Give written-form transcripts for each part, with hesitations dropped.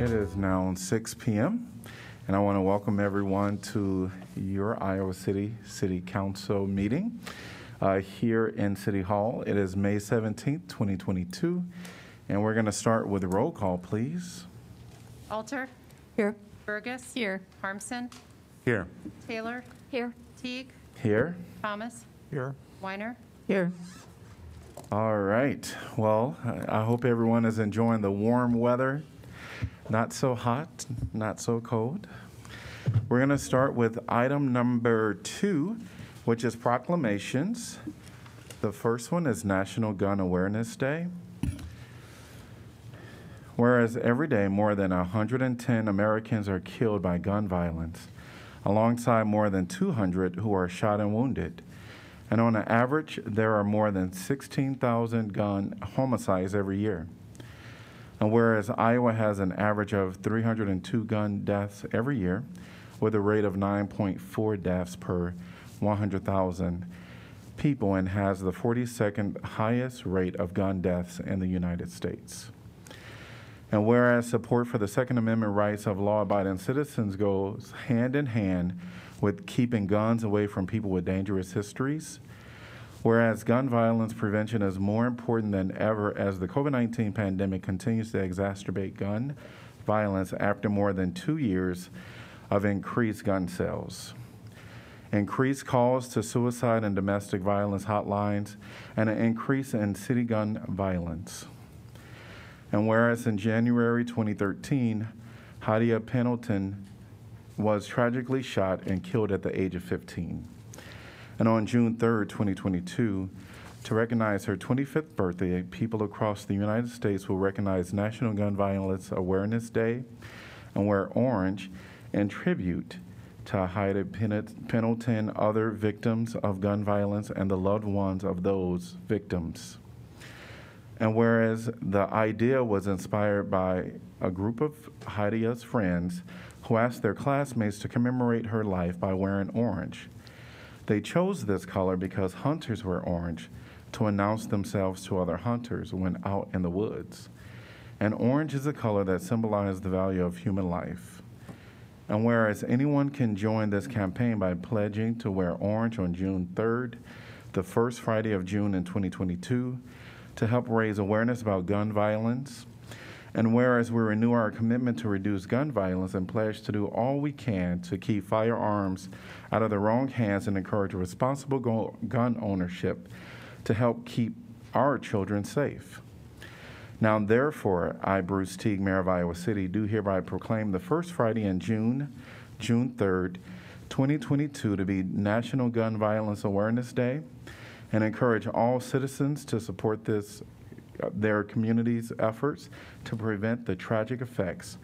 It is now 6 p.m. and I want to welcome everyone to your Iowa City City Council meeting here in City Hall. It is May 17th, 2022, and we're going to start with a roll call, please. Alter. Here. Burgess. Here. Harmson. Here. Taylor. Here. Teague. Here. Thomas. Here. Weiner. Here. All right. Well, I hope everyone is enjoying the warm weather. Not so hot, not so cold. We're going to start with item number 2, which is proclamations. The first one is National Gun Awareness Day. Whereas every day more than 110 Americans are killed by gun violence, alongside more than 200 who are shot and wounded. And on average, there are more than 16,000 gun homicides every year. And whereas Iowa has an average of 302 gun deaths every year, with a rate of 9.4 deaths per 100,000 people, and has the 42nd highest rate of gun deaths in the United States. And whereas support for the Second Amendment rights of law-abiding citizens goes hand in hand with keeping guns away from people with dangerous histories, whereas gun violence prevention is more important than ever as the COVID-19 pandemic continues to exacerbate gun violence after more than 2 years of increased gun sales. Increased calls to suicide and domestic violence hotlines, and an increase in city gun violence. And whereas in January 2013, Hadiya Pendleton was tragically shot and killed at the age of 15. And on June 3rd, 2022, to recognize her 25th birthday, people across the United States will recognize National Gun Violence Awareness Day and wear orange in tribute to Hadiya Pendleton, other victims of gun violence, and the loved ones of those victims. And whereas the idea was inspired by a group of Hadiya's friends who asked their classmates to commemorate her life by wearing orange. They chose this color because hunters wear orange to announce themselves to other hunters when out in the woods. And orange is a color that symbolizes the value of human life. And whereas anyone can join this campaign by pledging to wear orange on June 3rd, the first Friday of June in 2022, to help raise awareness about gun violence. And whereas we renew our commitment to reduce gun violence and pledge to do all we can to keep firearms out of the wrong hands and encourage responsible gun ownership to help keep our children safe. Now, therefore, I, Bruce Teague, Mayor of Iowa City, do hereby proclaim the first Friday in June, June 3rd, 2022, to be National Gun Violence Awareness Day, and encourage all citizens to support this their communities' efforts to prevent the tragic effects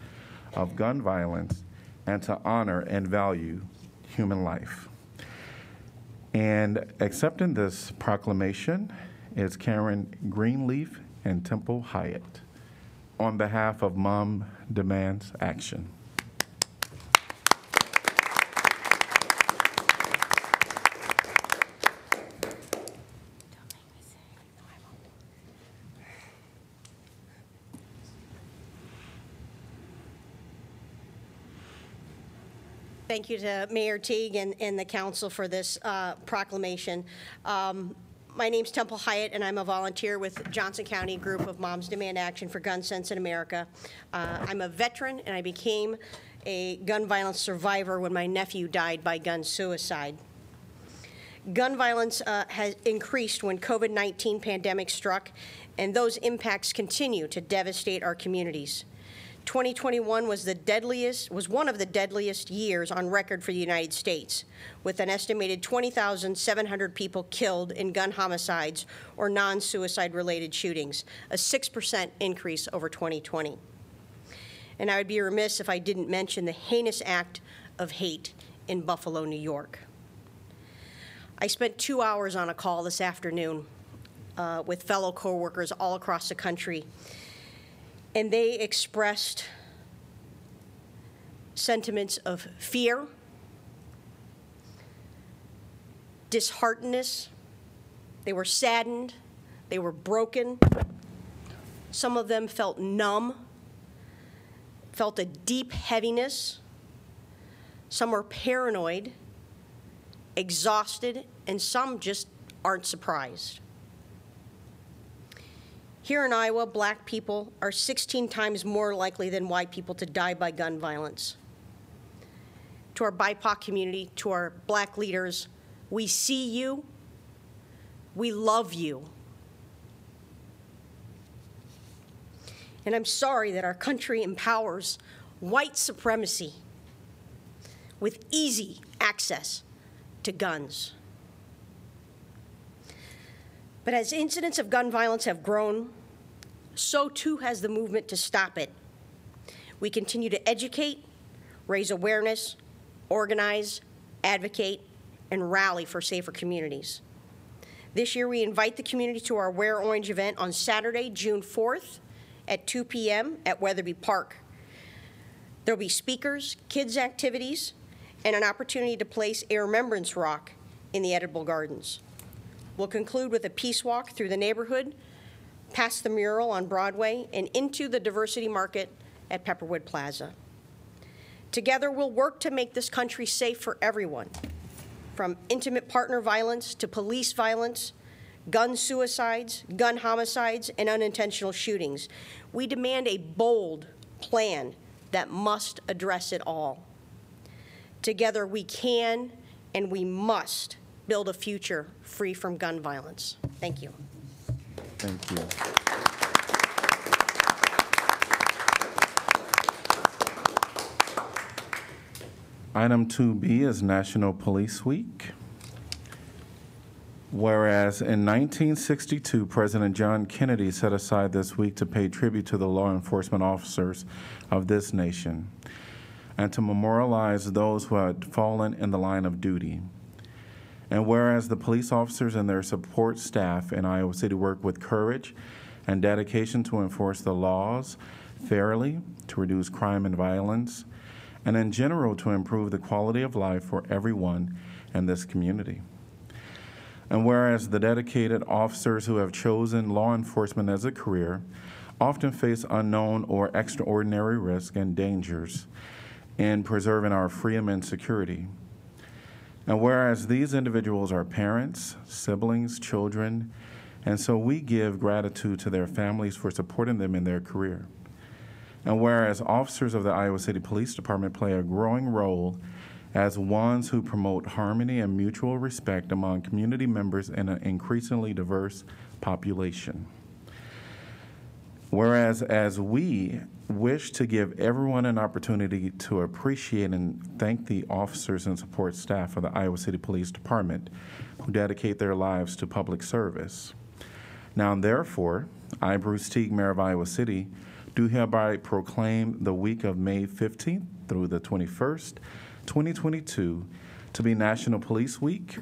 of gun violence and to honor and value human life. And accepting this proclamation is Karen Greenleaf and Temple Hyatt on behalf of Mom Demands Action. Thank you to Mayor Teague and the council for this proclamation. My name's Temple Hyatt, and I'm a volunteer with Johnson County Group of Moms Demand Action for Gun Sense in America. I'm a veteran, and I became a gun violence survivor when my nephew died by gun suicide. Gun violence has increased when COVID-19 pandemic struck, and those impacts continue to devastate our communities. 2021 was one of the deadliest years on record for the United States, with an estimated 20,700 people killed in gun homicides or non-suicide related shootings, a 6% increase over 2020. And I would be remiss if I didn't mention the heinous act of hate in Buffalo, New York. I spent 2 hours on a call this afternoon with fellow coworkers all across the country, and they expressed sentiments of fear, disheartedness. They were saddened. They were broken. Some of them felt numb. felt a deep heaviness. Some are paranoid, exhausted, and some just aren't surprised. Here in Iowa, black people are 16 times more likely than white people to die by gun violence. To our BIPOC community, to our black leaders, we see you, we love you. And I'm sorry that our country empowers white supremacy with easy access to guns. But as incidents of gun violence have grown, so too has the movement to stop it. We continue to educate, raise awareness, organize, advocate, and rally for safer communities. This year, we invite the community to our Wear Orange event on Saturday, June 4th at 2 p.m. at Weatherby Park. There'll be speakers, kids' activities, and an opportunity to place a remembrance rock in the Edible Gardens. We'll conclude with a peace walk through the neighborhood, past the mural on Broadway, and into the Diversity Market at Pepperwood Plaza. Together, we'll work to make this country safe for everyone, from intimate partner violence to police violence, gun suicides, gun homicides, and unintentional shootings. We demand a bold plan that must address it all. Together, we can and we must build a future free from gun violence. Thank you. Thank you. Item 2B is National Police Week. Whereas in 1962, President John Kennedy set aside this week to pay tribute to the law enforcement officers of this nation and to memorialize those who had fallen in the line of duty. And whereas the police officers and their support staff in Iowa City work with courage and dedication to enforce the laws fairly, to reduce crime and violence, and in general to improve the quality of life for everyone in this community. And whereas the dedicated officers who have chosen law enforcement as a career often face unknown or extraordinary risks and dangers in preserving our freedom and security. And whereas these individuals are parents, siblings, children, and so we give gratitude to their families for supporting them in their career. And whereas officers of the Iowa City Police Department play a growing role as ones who promote harmony and mutual respect among community members in an increasingly diverse population. Whereas as we wish to give everyone an opportunity to appreciate and thank the officers and support staff of the Iowa City Police Department who dedicate their lives to public service. Now therefore, I, Bruce Teague, Mayor of Iowa City, do hereby proclaim the week of May 15th through the 21st, 2022 to be National Police Week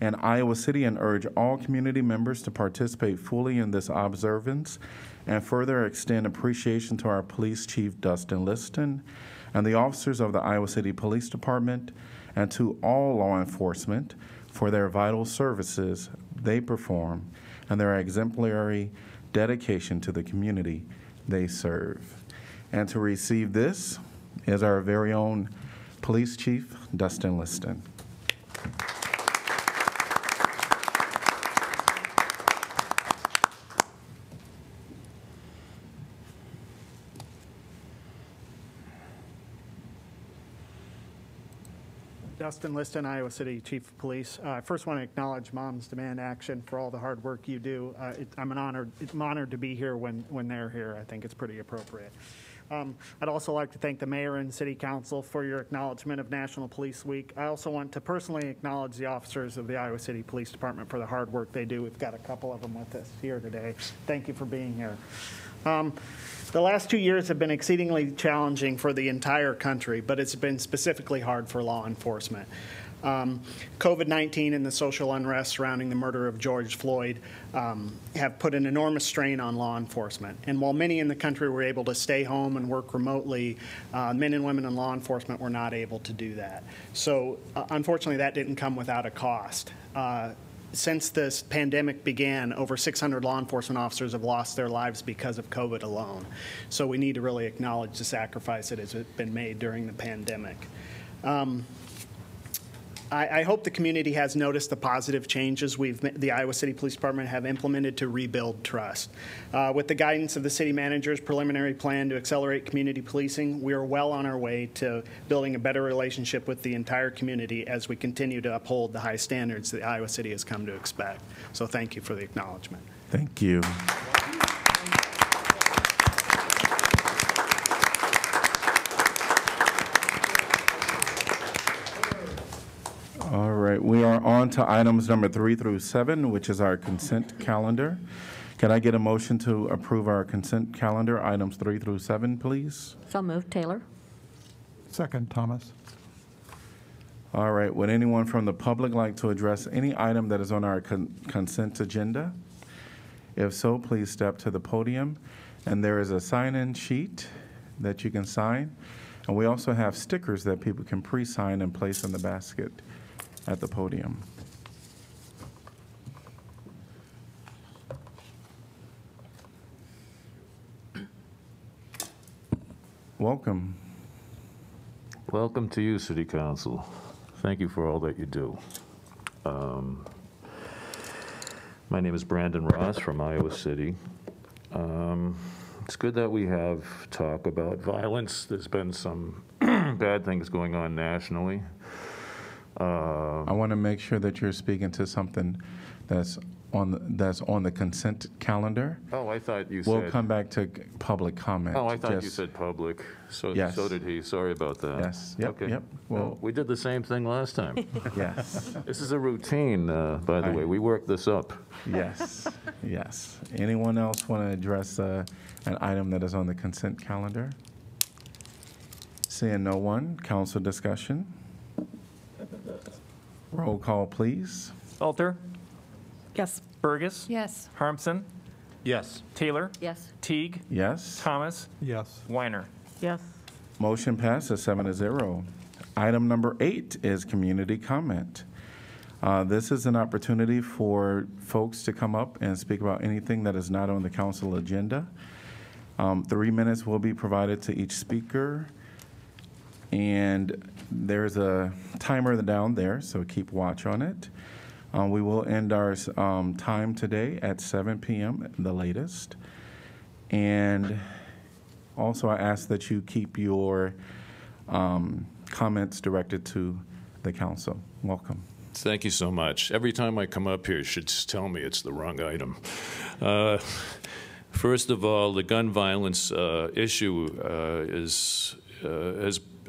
in Iowa City and urge all community members to participate fully in this observance and further extend appreciation to our Police Chief Dustin Liston and the officers of the Iowa City Police Department and to all law enforcement for their vital services they perform and their exemplary dedication to the community they serve. And to receive this is our very own Police Chief Dustin Liston. Dustin Liston, Iowa City Chief of Police. I first want to acknowledge Moms Demand Action for all the hard work you do. I'm honored to be here when they're here. I think it's pretty appropriate. I'd also like to thank the mayor and city council for your acknowledgement of National Police Week. I also want to personally acknowledge the officers of the Iowa City Police Department for the hard work they do. We've got a couple of them with us here today. Thank you for being here. The last 2 years have been exceedingly challenging for the entire country, but it's been specifically hard for law enforcement. COVID-19 and the social unrest surrounding the murder of George Floyd have put an enormous strain on law enforcement. And while many in the country were able to stay home and work remotely, men and women in law enforcement were not able to do that. So unfortunately, that didn't come without a cost. since this pandemic began, over 600 law enforcement officers have lost their lives because of COVID alone. So we need to really acknowledge the sacrifice that has been made during the pandemic. I hope the community has noticed the positive changes the Iowa City Police Department have implemented to rebuild trust. With the guidance of the city manager's preliminary plan to accelerate community policing, we are well on our way to building a better relationship with the entire community as we continue to uphold the high standards that Iowa City has come to expect. So thank you for the acknowledgement. Thank you. All right, we are on to items number 3 through 7, which is our consent calendar. Can I get a motion to approve our consent calendar, items 3 through 7, please? So moved, Taylor. Second, Thomas. All right, would anyone from the public like to address any item that is on our consent agenda? If so, please step to the podium. And there is a sign-in sheet that you can sign. And we also have stickers that people can pre-sign and place in the basket at the podium. Welcome. Welcome to you, City Council. Thank you for all that you do. My name is Brandon Ross from Iowa City. It's good that we have talk about violence. There's been some bad things going on nationally. I want to make sure that you're speaking to something that's on the consent calendar. Oh, I thought you said. We'll come back to public comment. Oh, I thought you said public. So yes. So did he. Sorry about that. Yes. Yep. Okay. Yep. Well, we did the same thing last time. Yes. This is a routine, by the way. We worked this up. Yes. Yes. Anyone else want to address an item that is on the consent calendar? Seeing no one. Council discussion. Roll call, please. Alter? Yes. Burgess? Yes. Harmson? Yes. Taylor? Yes. Teague? Yes. Thomas? Yes. Weiner? Yes. Motion passes 7-0. Item number 8 is community comment. This is an opportunity for folks to come up and speak about anything that is not on the council agenda. 3 minutes will be provided to each speaker. And there's a timer down there, so keep watch on it. We will end our time today at 7 p.m. the latest. And also I ask that you keep your comments directed to the council. Welcome. Thank you so much. Every time I come up here, you should tell me it's the wrong item. First of all, the gun violence issue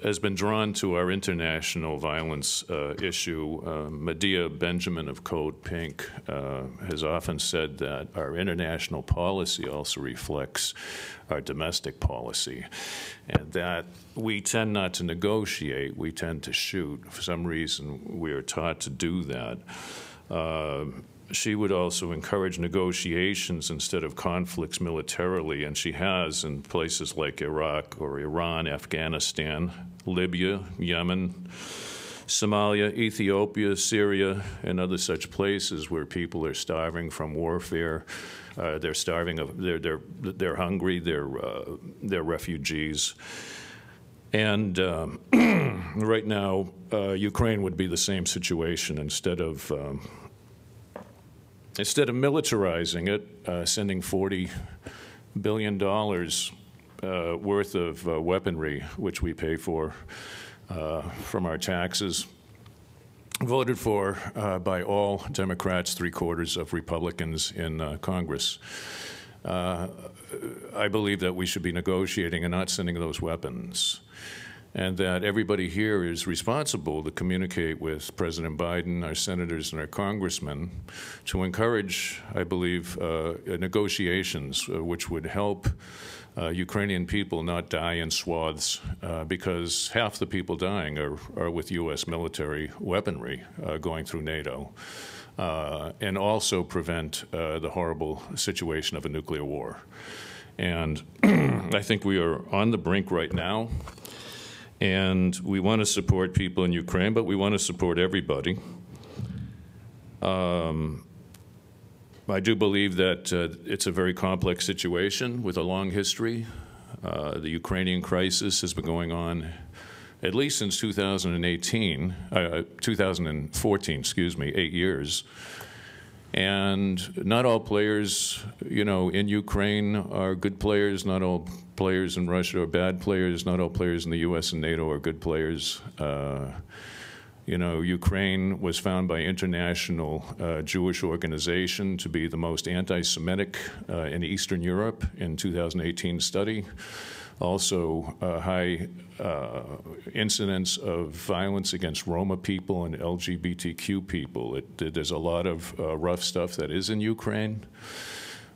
has been drawn to our international violence issue. Medea Benjamin of Code Pink has often said that our international policy also reflects our domestic policy, and that we tend not to negotiate, we tend to shoot. For some reason, we are taught to do that. She would also encourage negotiations instead of conflicts militarily, and she has in places like Iraq or Iran, Afghanistan, Libya, Yemen, Somalia, Ethiopia, Syria, and other such places where people are starving from warfare. They're starving of they're hungry. They're refugees. And right now, Ukraine would be the same situation. Instead of militarizing it, sending $40 billion worth of weaponry, which we pay for from our taxes, voted for by all Democrats, 3/4 of Republicans in Congress. I believe that we should be negotiating and not sending those weapons, and that everybody here is responsible to communicate with President Biden, our senators, and our congressmen to encourage, I believe, negotiations which would help Ukrainian people not die in swaths, because half the people dying are with U.S. military weaponry going through NATO, and also prevent the horrible situation of a nuclear war. And I think we are on the brink right now. And we want to support people in Ukraine, but we want to support everybody. I do believe that it's a very complex situation with a long history. The Ukrainian crisis has been going on at least since 2014, excuse me, 8 years. And not all players, you know, in Ukraine are good players. Not all players in Russia are bad players. Not all players in the U.S. and NATO are good players. You know, Ukraine was found by international Jewish organization to be the most anti-Semitic in Eastern Europe in 2018 study. Also, high incidence of violence against Roma people and LGBTQ people. There's a lot of rough stuff that is in Ukraine.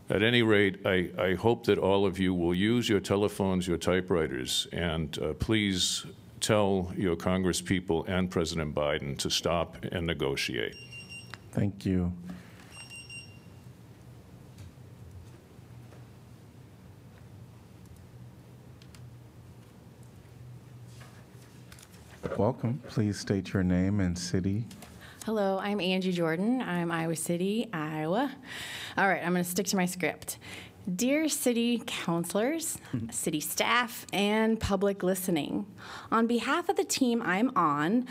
At any rate, I hope that all of you will use your telephones, your typewriters, and please tell your congresspeople and President Biden to stop and negotiate. Thank you. Welcome. Please state your name and city. Hello, I'm Angie Jordan. I'm Iowa City, Iowa. All right, I'm going to stick to my script. Dear city councilors, city staff, and public listening, on behalf of the team I'm on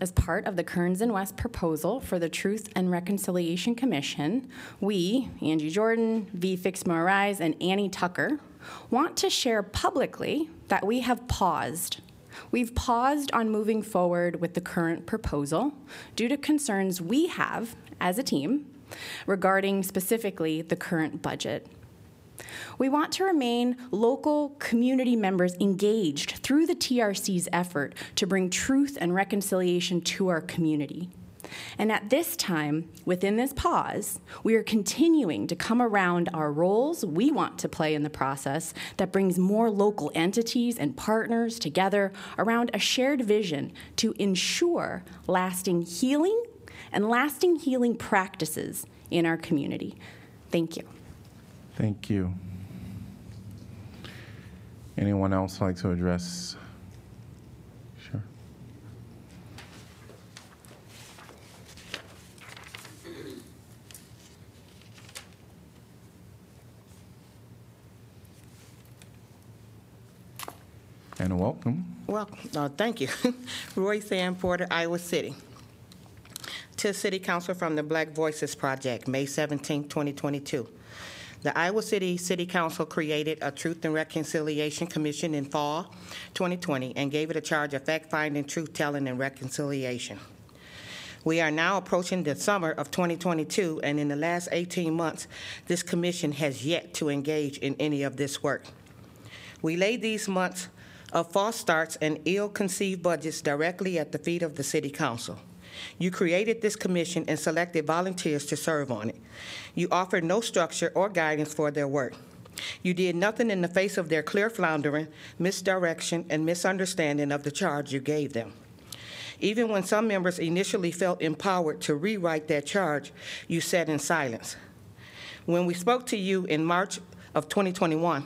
as part of the Kearns and West proposal for the Truth and Reconciliation Commission, we, Angie Jordan, V Fixmer-Orez, and Annie Tucker, want to share publicly that we have paused. We've paused on moving forward with the current proposal due to concerns we have as a team regarding specifically the current budget. We want to remain local community members engaged through the TRC's effort to bring truth and reconciliation to our community. And at this time, within this pause, we are continuing to come around our roles we want to play in the process that brings more local entities and partners together around a shared vision to ensure lasting healing and lasting healing practices in our community. Thank you. Thank you. Anyone else like to address? Sure. And welcome. Well, thank you. Roy Sandporter, Iowa City. To City Council from the Black Voices Project, May 17, 2022. The Iowa City City Council created a Truth and Reconciliation Commission in fall 2020 and gave it a charge of fact-finding, truth-telling, and reconciliation. We are now approaching the summer of 2022, and in the last 18 months, this commission has yet to engage in any of this work. We lay these months of false starts and ill-conceived budgets directly at the feet of the City Council. You created this commission and selected volunteers to serve on it. You offered no structure or guidance for their work. You did nothing in the face of their clear floundering, misdirection, and misunderstanding of the charge you gave them. Even when some members initially felt empowered to rewrite that charge, you sat in silence. When we spoke to you in March of 2021,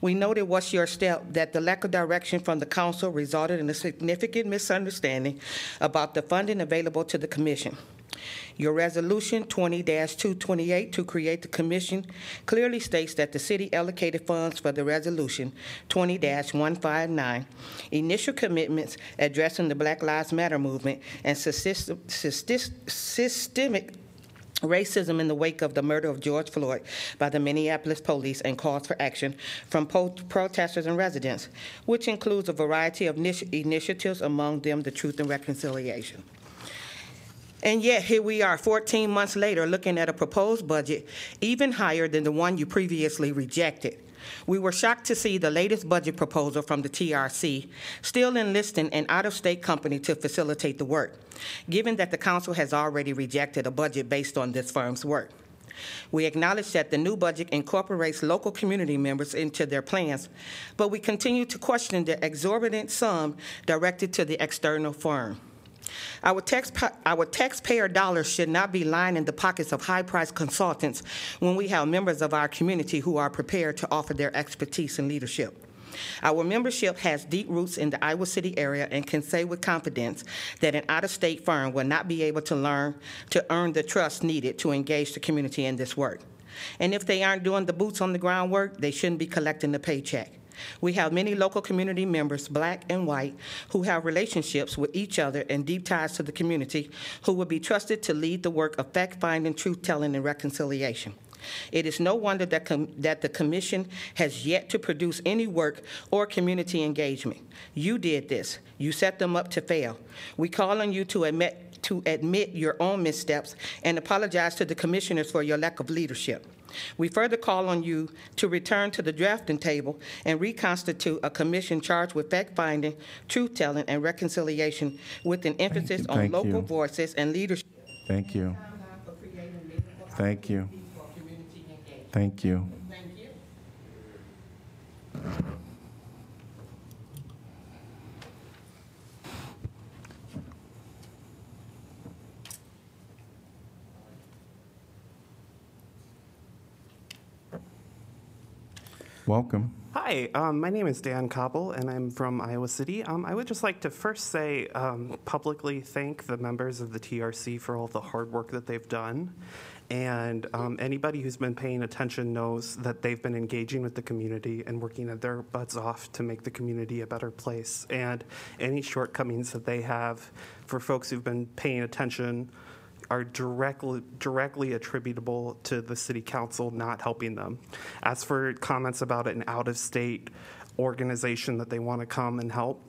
we noted what's your step that the lack of direction from the council resulted in a significant misunderstanding about the funding available to the commission. Your resolution 20-228 to create the commission clearly states that the city allocated funds for the resolution 20-159, initial commitments addressing the Black Lives Matter movement and systemic racism in the wake of the murder of George Floyd by the Minneapolis police and calls for action from protesters and residents, which includes a variety of initiatives, among them the Truth and Reconciliation. And yet, here we are 14 months later looking at a proposed budget even higher than the one you previously rejected. We were shocked to see the latest budget proposal from the TRC still enlisting an out-of-state company to facilitate the work, given that the council has already rejected a budget based on this firm's work. We acknowledge that the new budget incorporates local community members into their plans, but we continue to question the exorbitant sum directed to the external firm. Our taxpayer dollars should not be lying in the pockets of high-priced consultants when we have members of our community who are prepared to offer their expertise and leadership. Our membership has deep roots in the Iowa City area and can say with confidence that an out-of-state firm will not be able to earn the trust needed to engage the community in this work. And if they aren't doing the boots on the ground work, they shouldn't be collecting the paycheck. We have many local community members, black and white, who have relationships with each other and deep ties to the community, who will be trusted to lead the work of fact-finding, truth-telling, and reconciliation. It is no wonder that the Commission has yet to produce any work or community engagement. You did this. You set them up to fail. We call on you to admit your own missteps and apologize to the commissioners for your lack of leadership. We further call on you to return to the drafting table and reconstitute a commission charged with fact-finding, truth-telling, and reconciliation with an emphasis on local voices and leadership. Thank you. Thank you. Thank you. Thank you. Welcome. Hi, my name is Dan Koppel, and I'm from Iowa City. I would just like to first say, publicly thank the members of the TRC for all the hard work that they've done. And anybody who's been paying attention knows that they've been engaging with the community and working their butts off to make the community a better place. And any shortcomings that they have for folks who've been paying attention are directly attributable to the city council not helping them. As for comments about an out-of-state organization that they want to come and help,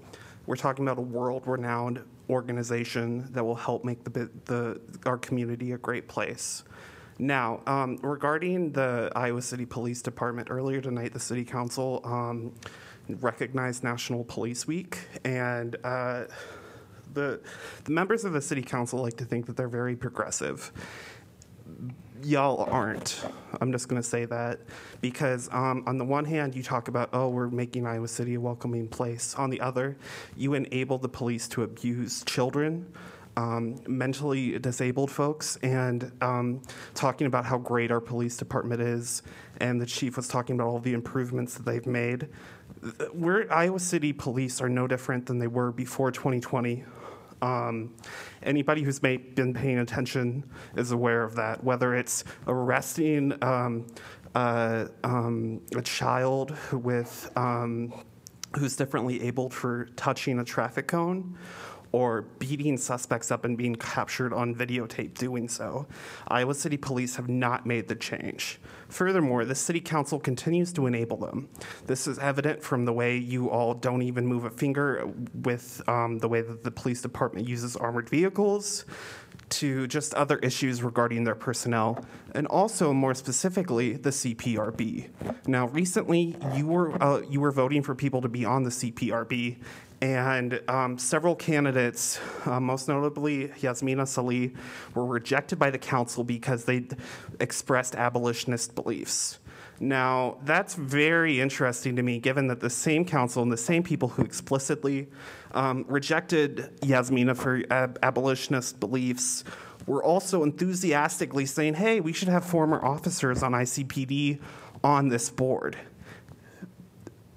we're talking about a world-renowned organization that will help make our community a great place. Now, regarding the Iowa City Police Department, earlier tonight the City Council recognized National Police Week, and the members of the City Council like to think that they're very progressive. Y'all aren't. I'm just going to say that because on the one hand, you talk about, oh, we're making Iowa City a welcoming place. On the other, you enable the police to abuse children, mentally disabled folks, and talking about how great our police department is. And the chief was talking about all the improvements that they've made. Iowa City police are no different than they were before 2020. Anybody who's been paying attention is aware of that, whether it's arresting a child with who's differently abled for touching a traffic cone or beating suspects up and being captured on videotape doing so. Iowa City police have not made the change. Furthermore, the city council continues to enable them. This is evident from the way you all don't even move a finger with the way that the police department uses armored vehicles, to just other issues regarding their personnel, and also more specifically the CPRB. Now, recently you were voting for people to be on the CPRB, and several candidates, most notably Yasmina Salih, were rejected by the council because they expressed abolitionist beliefs. Now, that's very interesting to me, given that the same council and the same people who explicitly rejected Yasmina for abolitionist beliefs were also enthusiastically saying, hey, we should have former officers on ICPD on this board.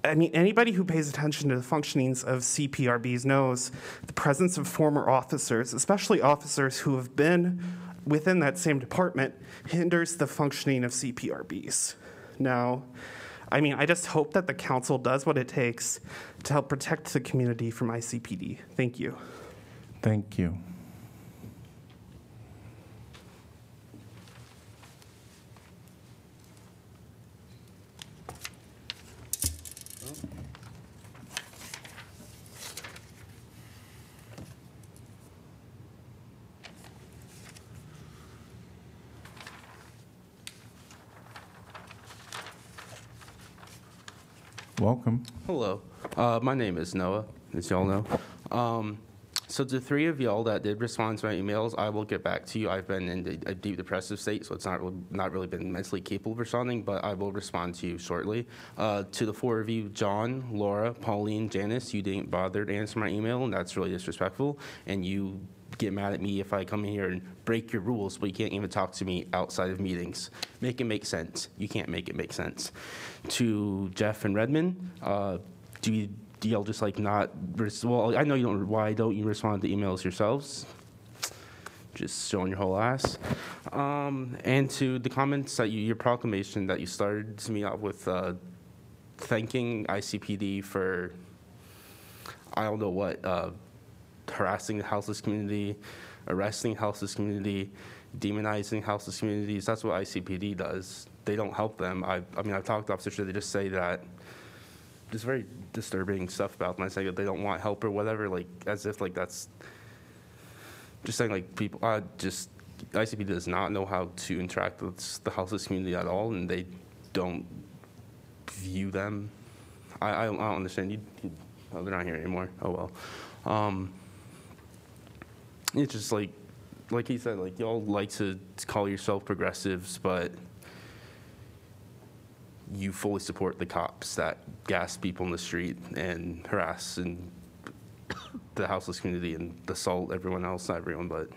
I mean, anybody who pays attention to the functionings of CPRBs knows the presence of former officers, especially officers who have been within that same department, hinders the functioning of CPRBs. Now, I mean, I just hope that the council does what it takes to help protect the community from ICPD. Thank you. Thank you. Welcome. Hello. My name is Noah, as y'all know. So to three of y'all that did respond to my emails, I will get back to you. I've been in a deep depressive state, so it's not really been mentally capable of responding, but I will respond to you shortly. To the four of you, John, Laura, Pauline, Janice, you didn't bother to answer my email, and that's really disrespectful. And you get mad at me if I come in here and break your rules, but you can't even talk to me outside of meetings. Make it make sense. You can't make it make sense. To Jeff and Redmond, do y'all just like not, well, I know you don't, why don't you respond to emails yourselves? Just showing your whole ass. And to the comments that you, your proclamation that you started to me out with, thanking ICPD for, I don't know what, harassing the houseless community, arresting houseless community, demonizing houseless communities. That's what ICPD does. They don't help them. I mean, I've talked to officers, they just say that. There's very disturbing stuff about them. I say that they don't want help or whatever, like, as if like that's, just saying like people, ICPD does not know how to interact with the houseless community at all, and they don't view them. I don't understand. Oh, they're not here anymore. Oh, well. It's just like he said, like y'all like to call yourself progressives, but you fully support the cops that gas people in the street and harass and the houseless community and assault everyone else, not everyone, but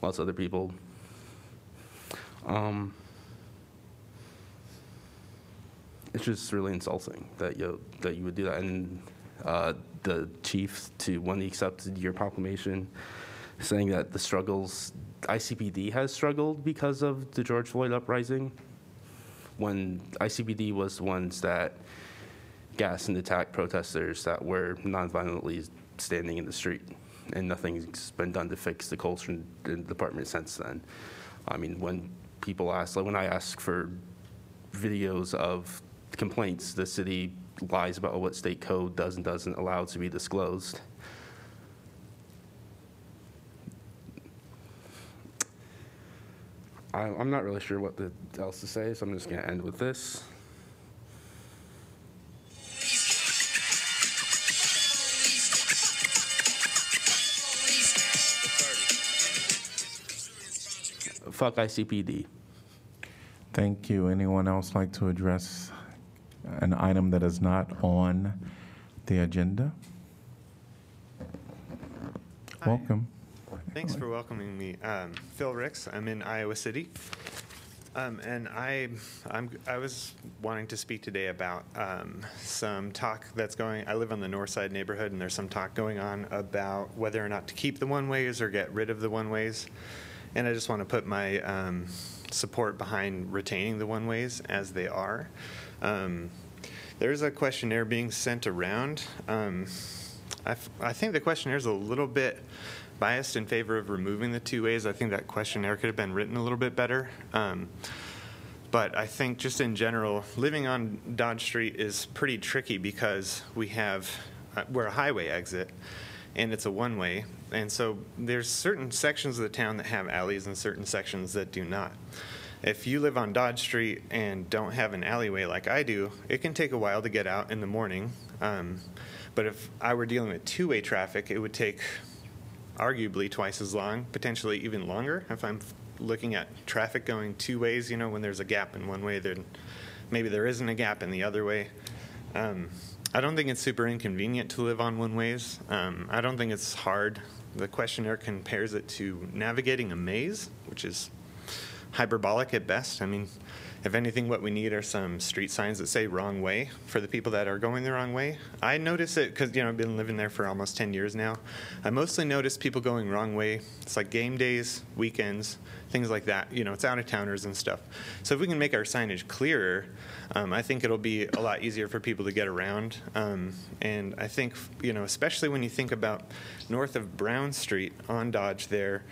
lots of other people. It's just really insulting that you would do that. And the chief, when he accepted your proclamation, saying that the struggles, ICPD has struggled because of the George Floyd uprising, when ICPD was the ones that gassed and attacked protesters that were nonviolently standing in the street, and nothing's been done to fix the culture in the department since then. I mean, when people ask, like when I ask for videos of complaints, the city lies about what state code does and doesn't allow to be disclosed. I'm not really sure what else to say, so I'm just going to end with this. Fuck ICPD. Thank you. Anyone else like to address an item that is not on the agenda? Hi. Welcome. Thanks for welcoming me. Phil Ricks, I'm in Iowa City. And I was wanting to speak today about some talk that's going, I live on the north side neighborhood, and there's some talk going on about whether or not to keep the one-ways or get rid of the one-ways. And I just want to put my support behind retaining the one-ways as they are. There's a questionnaire being sent around. I think the questionnaire is a little bit biased in favor of removing the two-ways. I think that questionnaire could have been written a little bit better. But I think just in general, living on Dodge Street is pretty tricky because we're a highway exit, and it's a one-way. And so there's certain sections of the town that have alleys and certain sections that do not. If you live on Dodge Street and don't have an alleyway like I do, it can take a while to get out in the morning. But if I were dealing with two-way traffic, it would take arguably twice as long, potentially even longer. If I'm looking at traffic going two ways, you know, when there's a gap in one way, then maybe there isn't a gap in the other way. I don't think it's super inconvenient to live on one-ways. I don't think it's hard. The questionnaire compares it to navigating a maze, which is hyperbolic at best. I mean, if anything, what we need are some street signs that say wrong way for the people that are going the wrong way. I notice it because, you know, I've been living there for almost 10 years now. I mostly notice people going wrong way. It's like game days, weekends, things like that. You know, it's out-of-towners and stuff. So if we can make our signage clearer, I think it'll be a lot easier for people to get around. And I think, you know, especially when you think about north of Brown Street on Dodge there,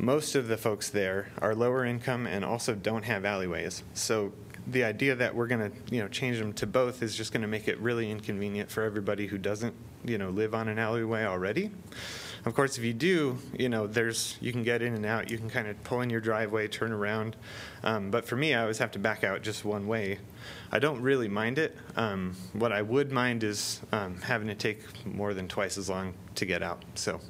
most of the folks there are lower income and also don't have alleyways. So the idea that we're going to, you know, change them to both is just going to make it really inconvenient for everybody who doesn't, you know, live on an alleyway already. Of course, if you do, you know, you can get in and out. You can kind of pull in your driveway, turn around. But for me, I always have to back out just one way. I don't really mind it. What I would mind is having to take more than twice as long to get out. So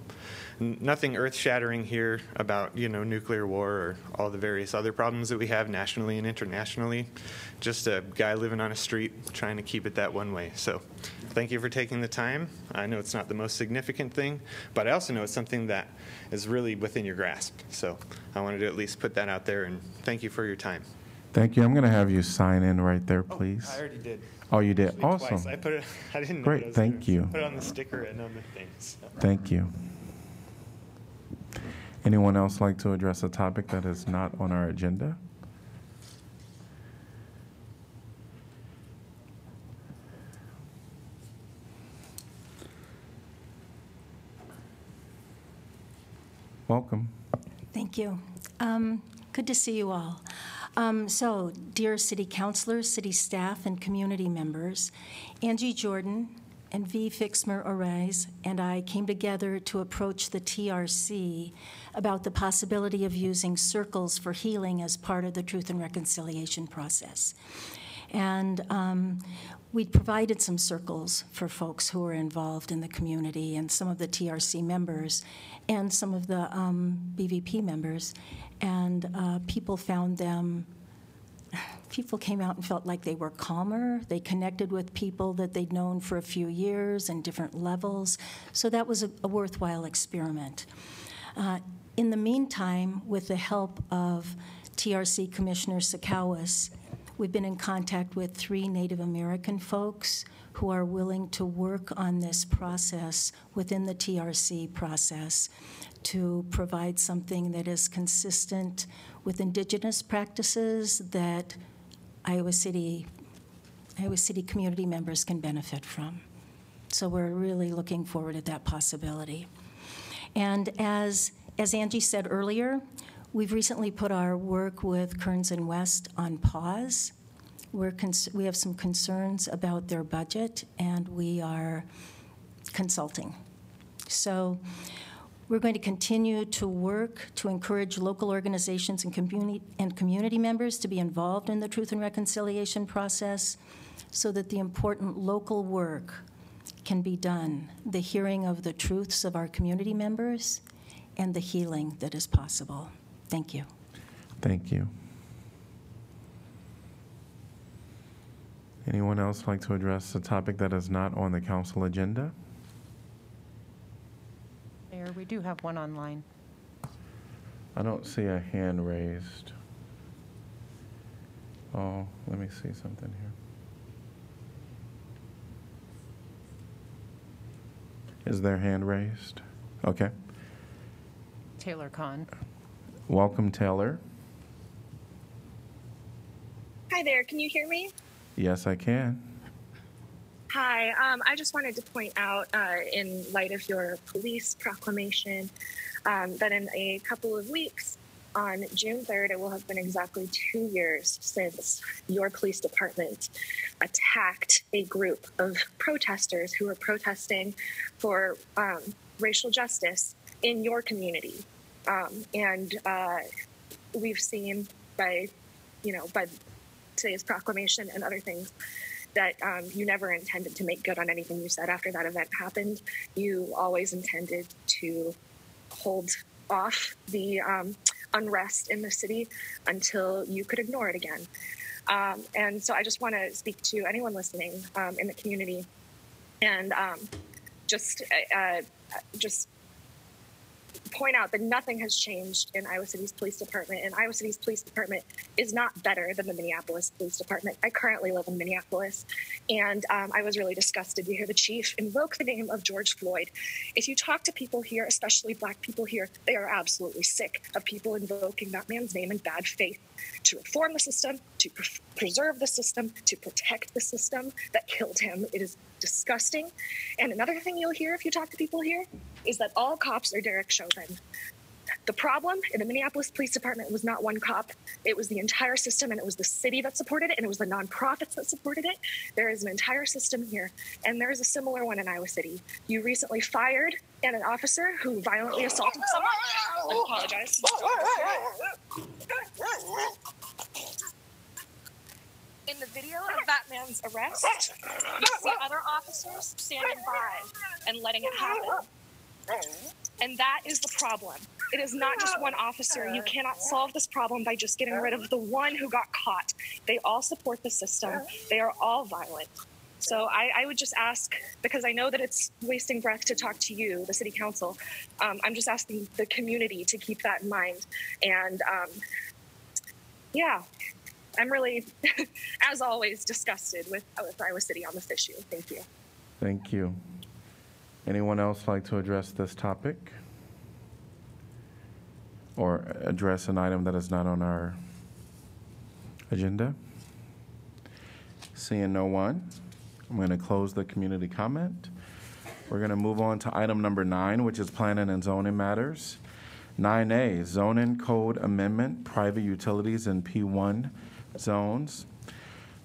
nothing earth-shattering here about, you know, nuclear war or all the various other problems that we have nationally and internationally. Just a guy living on a street trying to keep it that one way. So thank you for taking the time. I know it's not the most significant thing, but I also know it's something that is really within your grasp. So I wanted to at least put that out there, and thank you for your time. Thank you. I'm going to have you sign in right there, please. Oh, I already did. Oh, you did. Awesome. Twice. I put it. I didn't know. Great. Thank you. Put it on the sticker and on the things. So. Thank you. Anyone else like to address a topic that is not on our agenda? Welcome. Thank you. Good to see you all. So, dear city councilors, city staff, and community members, Angie Jordan and V Fixmer-Orez and I came together to approach the TRC about the possibility of using circles for healing as part of the Truth and Reconciliation process. And we provided some circles for folks who are involved in the community and some of the TRC members and some of the BVP members. And people found them, people came out and felt like they were calmer. They connected with people that they'd known for a few years and different levels. So that was a worthwhile experiment. In the meantime, with the help of TRC Commissioner Sakawas, we've been in contact with 3 Native American folks who are willing to work on this process within the TRC process to provide something that is consistent with indigenous practices that Iowa City community members can benefit from. So we're really looking forward to that possibility. And as Angie said earlier, we've recently put our work with Kearns and West on pause. We have some concerns about their budget, and we are consulting. So we're going to continue to work to encourage local organizations and community members to be involved in the Truth and Reconciliation process so that the important local work can be done, the hearing of the truths of our community members and the healing that is possible. Thank you. Thank you. Anyone else like to address a topic that is not on the council agenda? We do have one online. I don't see a hand raised. Oh, let me see something here. Is there hand raised? Okay. Taylor Khan. Welcome, Taylor. Hi there. Can you hear me? Yes, I can. Hi, I just wanted to point out in light of your police proclamation that in a couple of weeks, on June 3rd, it will have been exactly 2 years since your police department attacked a group of protesters who were protesting for racial justice in your community. And we've seen by today's proclamation and other things, that you never intended to make good on anything you said after that event happened. You always intended to hold off the unrest in the city until you could ignore it again. And so I just want to speak to anyone listening in the community and just point out that nothing has changed in Iowa City's police department, and Iowa City's police department is not better than the Minneapolis police department. I currently live in Minneapolis, and I was really disgusted to hear the chief invoke the name of George Floyd. If you talk to people here, especially Black people here, they are absolutely sick of people invoking that man's name in bad faith to reform the system, to preserve the system, to protect the system that killed him. It is disgusting. And another thing you'll hear if you talk to people here is that all cops are Derek Chauvin. The problem in the Minneapolis Police Department was not one cop. It was the entire system, and it was the city that supported it, and it was the nonprofits that supported it. There is an entire system here, and there is a similar one in Iowa City. You recently fired an officer who violently assaulted someone. I apologize. In the video of that man's arrest, you see other officers standing by and letting it happen. And that is the problem. It is not just one officer. You cannot solve this problem by just getting rid of the one who got caught. They all support the system. They are all violent. So I would just ask, because I know that it's wasting breath to talk to you, the city council, I'm just asking the community to keep that in mind. And yeah, I'm really, as always, disgusted with Iowa City on this issue. Thank you. Thank you. Anyone else like to address this topic? Or address an item that is not on our agenda? Seeing no one, I'm going to close the community comment. We're going to move on to item number 9, which is planning and zoning matters. 9A, zoning code amendment, private utilities in P1 zones.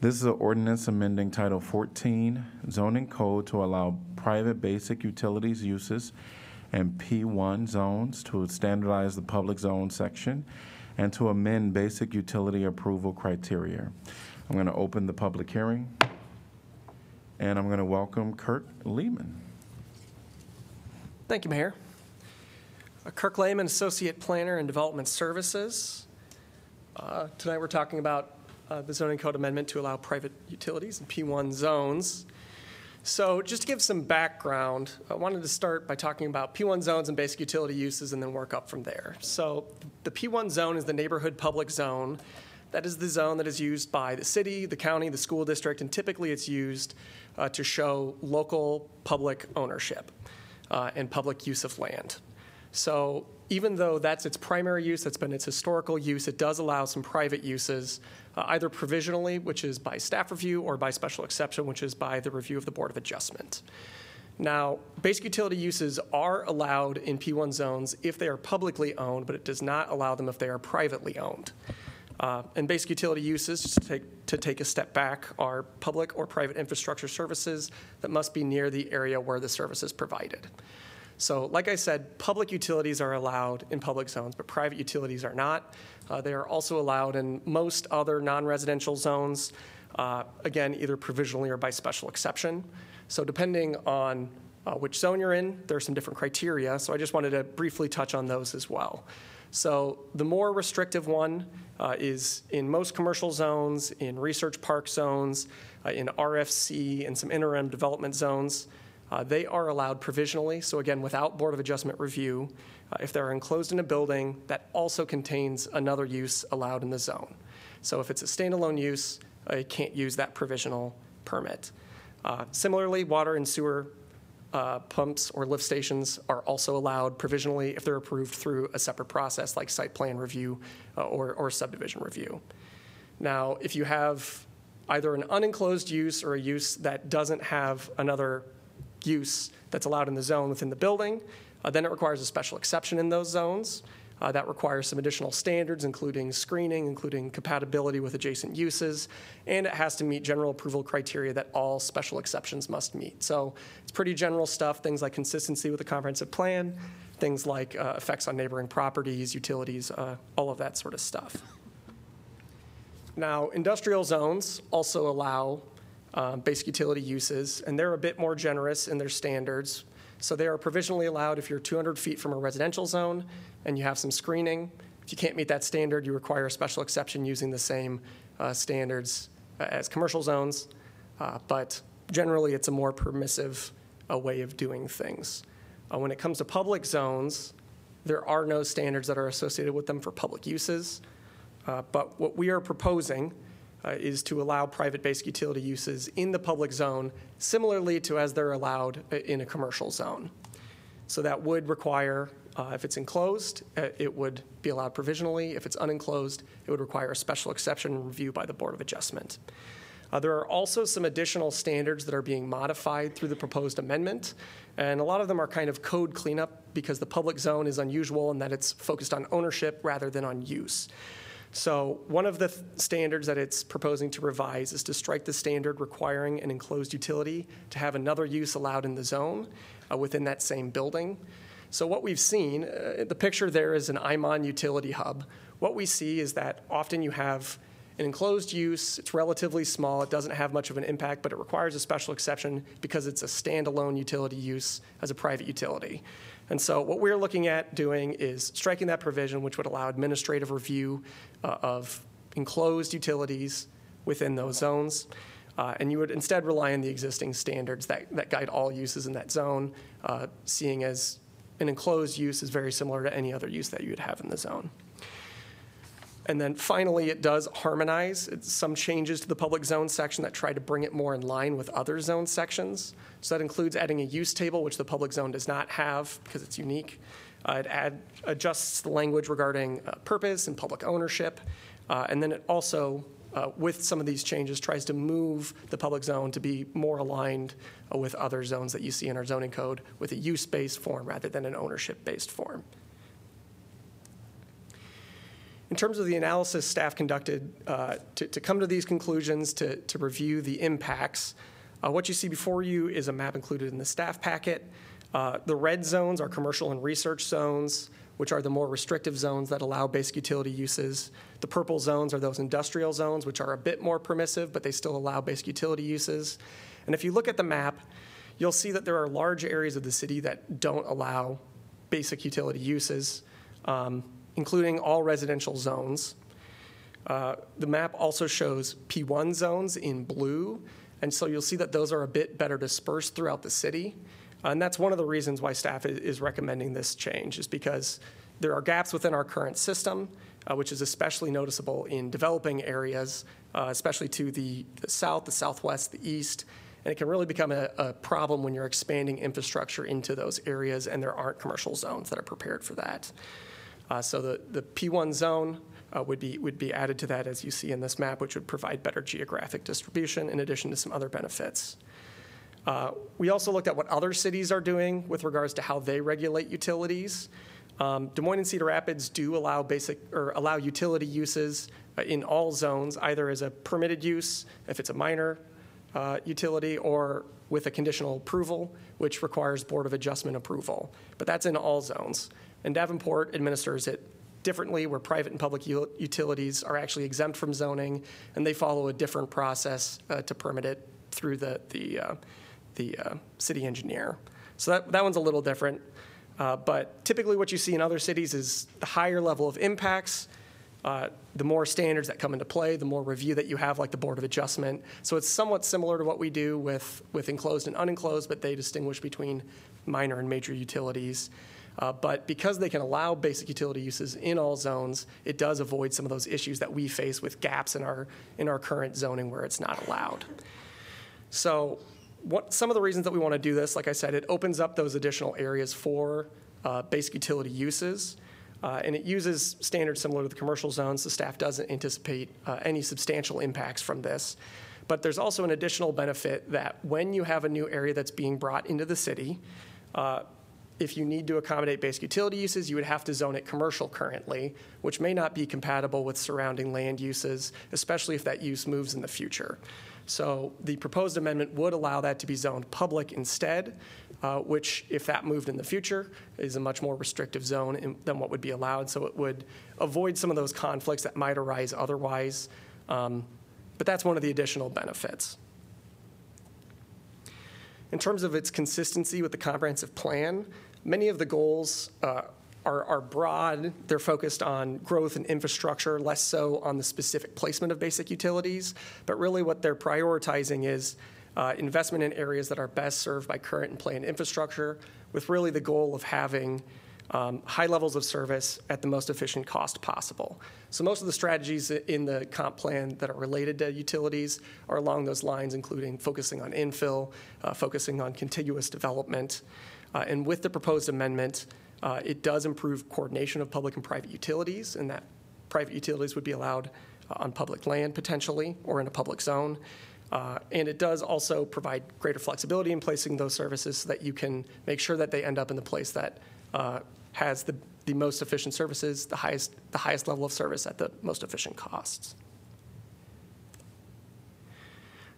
This is an ordinance amending Title 14 zoning code to allow private basic utilities uses in P1 zones, to standardize the public zone section, and to amend basic utility approval criteria. I'm going to open the public hearing, and I'm going to welcome Kirk Lehman. Thank you, Mayor. Kirk Lehman, Associate Planner and Development Services. Tonight we're talking about the zoning code amendment to allow private utilities in P1 zones. So just to give some background, I wanted to start by talking about P1 zones and basic utility uses, and then work up from there. So the P1 zone is the neighborhood public zone. That is the zone that is used by the city, the county, the school district, and typically it's used to show local public ownership and public use of land. So even though that's its primary use, that's been its historical use, it does allow some private uses, either provisionally, which is by staff review, or by special exception, which is by the review of the Board of Adjustment. Now, basic utility uses are allowed in P1 zones if they are publicly owned, but it does not allow them if they are privately owned. And basic utility uses, just to take a step back, are public or private infrastructure services that must be near the area where the service is provided. So, like I said, public utilities are allowed in public zones, but private utilities are not. They are also allowed in most other non-residential zones, again, either provisionally or by special exception. So depending on which zone you're in, there are some different criteria, so I just wanted to briefly touch on those as well. So the more restrictive one is in most commercial zones, in research park zones, in RFC, and some interim development zones. They are allowed provisionally, so again, without Board of Adjustment review, if they're enclosed in a building that also contains another use allowed in the zone. So if it's a standalone use, you can't use that provisional permit. Similarly, water and sewer pumps or lift stations are also allowed provisionally if they're approved through a separate process like site plan review or subdivision review. Now, if you have either an unenclosed use or a use that doesn't have another use that's allowed in the zone within the building, then it requires a special exception in those zones. That requires some additional standards, including screening, including compatibility with adjacent uses, and it has to meet general approval criteria that all special exceptions must meet. So it's pretty general stuff, things like consistency with a comprehensive plan, things like effects on neighboring properties, utilities, all of that sort of stuff. Now, industrial zones also allow basic utility uses, and they're a bit more generous in their standards. So they are provisionally allowed if you're 200 feet from a residential zone and you have some screening. If you can't meet that standard, you require a special exception using the same standards as commercial zones, but generally it's a more permissive way of doing things. When it comes to public zones, there are no standards that are associated with them for public uses, but what we are proposing is to allow private basic utility uses in the public zone similarly to as they're allowed in a commercial zone. So that would require, if it's enclosed, it would be allowed provisionally. If it's unenclosed, it would require a special exception review by the Board of Adjustment. There are also some additional standards that are being modified through the proposed amendment, and a lot of them are kind of code cleanup because the public zone is unusual in that it's focused on ownership rather than on use. So one of the standards that it's proposing to revise is to strike the standard requiring an enclosed utility to have another use allowed in the zone within that same building. So what we've seen, the picture there is an IMON utility hub. What we see is that often you have an enclosed use, it's relatively small, it doesn't have much of an impact, but it requires a special exception because it's a standalone utility use as a private utility. And so what we're looking at doing is striking that provision, which would allow administrative review of enclosed utilities within those zones. And you would instead rely on the existing standards that guide all uses in that zone, seeing as an enclosed use is very similar to any other use that you would have in the zone. And then finally, it does harmonize. It's some changes to the public zone section that try to bring it more in line with other zone sections. So that includes adding a use table, which the public zone does not have because it's unique. It adjusts the language regarding purpose and public ownership. And then it also, with some of these changes, tries to move the public zone to be more aligned with other zones that you see in our zoning code with a use-based form rather than an ownership-based form. In terms of the analysis staff conducted to come to these conclusions, to review the impacts, what you see before you is a map included in the staff packet. The red zones are commercial and research zones, which are the more restrictive zones that allow basic utility uses. The purple zones are those industrial zones, which are a bit more permissive, but they still allow basic utility uses. And if you look at the map, you'll see that there are large areas of the city that don't allow basic utility uses, including all residential zones. The map also shows P1 zones in blue, and so you'll see that those are a bit better dispersed throughout the city. And that's one of the reasons why staff is recommending this change, is because there are gaps within our current system, which is especially noticeable in developing areas, especially to the south, the southwest, the east, and it can really become a problem when you're expanding infrastructure into those areas and there aren't commercial zones that are prepared for that. So the P1 zone would be added to that, as you see in this map, which would provide better geographic distribution in addition to some other benefits. We also looked at what other cities are doing with regards to how they regulate utilities. Des Moines and Cedar Rapids do allow allow utility uses in all zones, either as a permitted use if it's a minor utility, or with a conditional approval, which requires Board of Adjustment approval. But that's in all zones. And Davenport administers it differently, where private and public utilities are actually exempt from zoning, and they follow a different process to permit it through the city engineer. So that one's a little different. But typically what you see in other cities is the higher level of impacts, the more standards that come into play, the more review that you have, like the Board of Adjustment. So it's somewhat similar to what we do with enclosed and unenclosed, but they distinguish between minor and major utilities. But because they can allow basic utility uses in all zones, it does avoid some of those issues that we face with gaps in our current zoning where it's not allowed. So some of the reasons that we want to do this, like I said, it opens up those additional areas for basic utility uses, and it uses standards similar to the commercial zones. The staff doesn't anticipate any substantial impacts from this. But there's also an additional benefit that when you have a new area that's being brought into the city, if you need to accommodate basic utility uses, you would have to zone it commercial currently, which may not be compatible with surrounding land uses, especially if that use moves in the future. So the proposed amendment would allow that to be zoned public instead, which, if that moved in the future, is a much more restrictive zone than what would be allowed. So it would avoid some of those conflicts that might arise otherwise. But that's one of the additional benefits. In terms of its consistency with the comprehensive plan, many of the goals are broad. They're focused on growth and infrastructure, less so on the specific placement of basic utilities. But really what they're prioritizing is investment in areas that are best served by current and planned infrastructure, with really the goal of having high levels of service at the most efficient cost possible. So most of the strategies in the comp plan that are related to utilities are along those lines, including focusing on infill, focusing on contiguous development. And with the proposed amendment, it does improve coordination of public and private utilities, and that private utilities would be allowed on public land potentially or in a public zone. And it does also provide greater flexibility in placing those services so that you can make sure that they end up in the place that has the most efficient services, the highest level of service at the most efficient costs.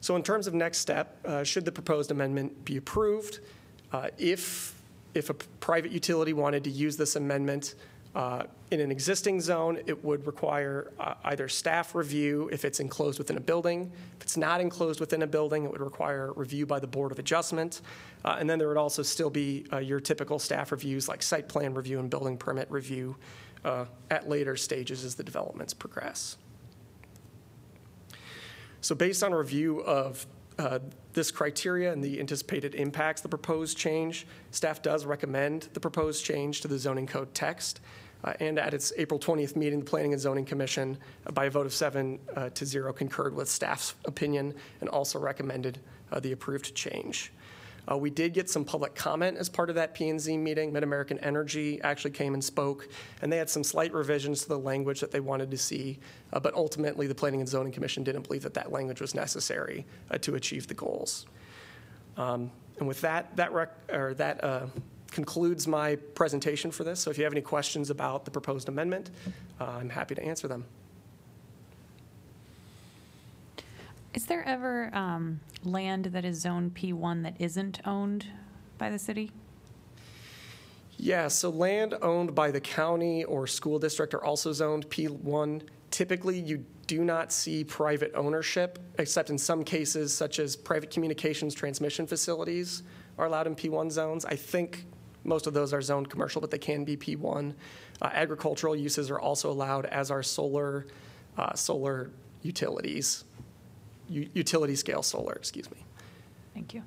So in terms of next step, should the proposed amendment be approved, if a private utility wanted to use this amendment in an existing zone, it would require either staff review if it's enclosed within a building. If it's not enclosed within a building, it would require review by the Board of Adjustment. And then there would also still be your typical staff reviews like site plan review and building permit review at later stages as the developments progress. So based on a review of this criteria and the anticipated impacts, the proposed change, staff does recommend the proposed change to the zoning code text. And at its April 20th meeting, the Planning and Zoning Commission, by a vote of 7 to 0, concurred with staff's opinion and also recommended the approved change. We did get some public comment as part of that P&Z meeting. MidAmerican Energy actually came and spoke, and they had some slight revisions to the language that they wanted to see, but ultimately the Planning and Zoning Commission didn't believe that that language was necessary to achieve the goals. And with that, that concludes my presentation for this. So if you have any questions about the proposed amendment, I'm happy to answer them. Is there ever land that is zoned P1 that isn't owned by the city? Yeah, so land owned by the county or school district are also zoned P1. Typically, you do not see private ownership, except in some cases, such as private communications transmission facilities are allowed in P1 zones. I think most of those are zoned commercial, but they can be P1. Agricultural uses are also allowed, as are solar utilities. Utility scale solar, excuse me. Thank you.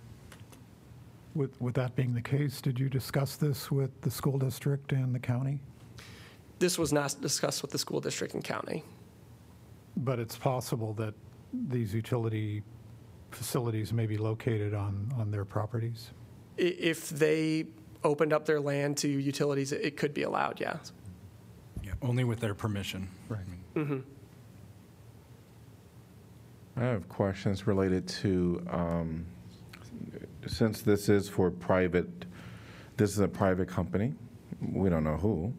With that being the case, did you discuss this with the school district and the county? This was not discussed with the school district and county. But it's possible that these utility facilities may be located on their properties? If they opened up their land to utilities, it could be allowed, yeah. Yeah, only with their permission. Right. Mm-hmm. I have questions related to, since this is for private, this is a private company, we don't know who,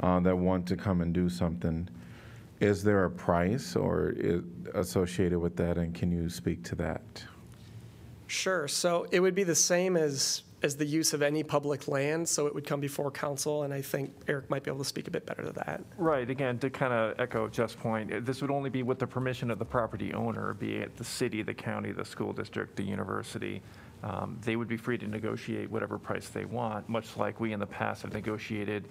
that want to come and do something. Is there a price or is associated with that, and can you speak to that? Sure, so it would be the same as the use of any public land, so it would come before council, and I think Eric might be able to speak a bit better to that. Right, again, to kind of echo Jeff's point, this would only be with the permission of the property owner, be it the city, the county, the school district, the university. They would be free to negotiate whatever price they want, much like we in the past have negotiated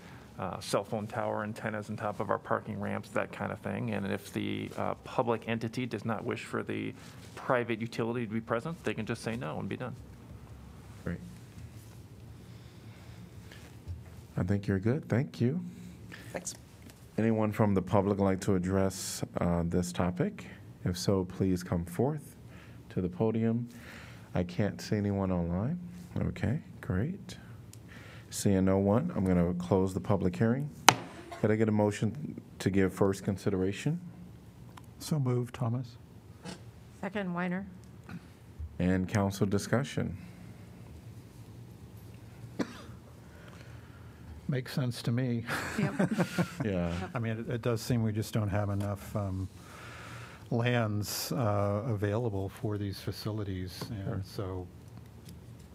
cell phone tower antennas on top of our parking ramps, that kind of thing. And if the public entity does not wish for the private utility to be present, they can just say no and be done. Great. I think you're good. Thank you. Thanks. Anyone from the public like to address this topic? If so, please come forth to the podium. I can't see anyone online. Okay, great. Seeing no one, I'm going to close the public hearing. Could I get a motion to give first consideration? So moved, Thomas. Second, Weiner. And council discussion. Makes sense to me. Yep. Yeah. I mean, it does seem we just don't have enough lands available for these facilities. And sure. So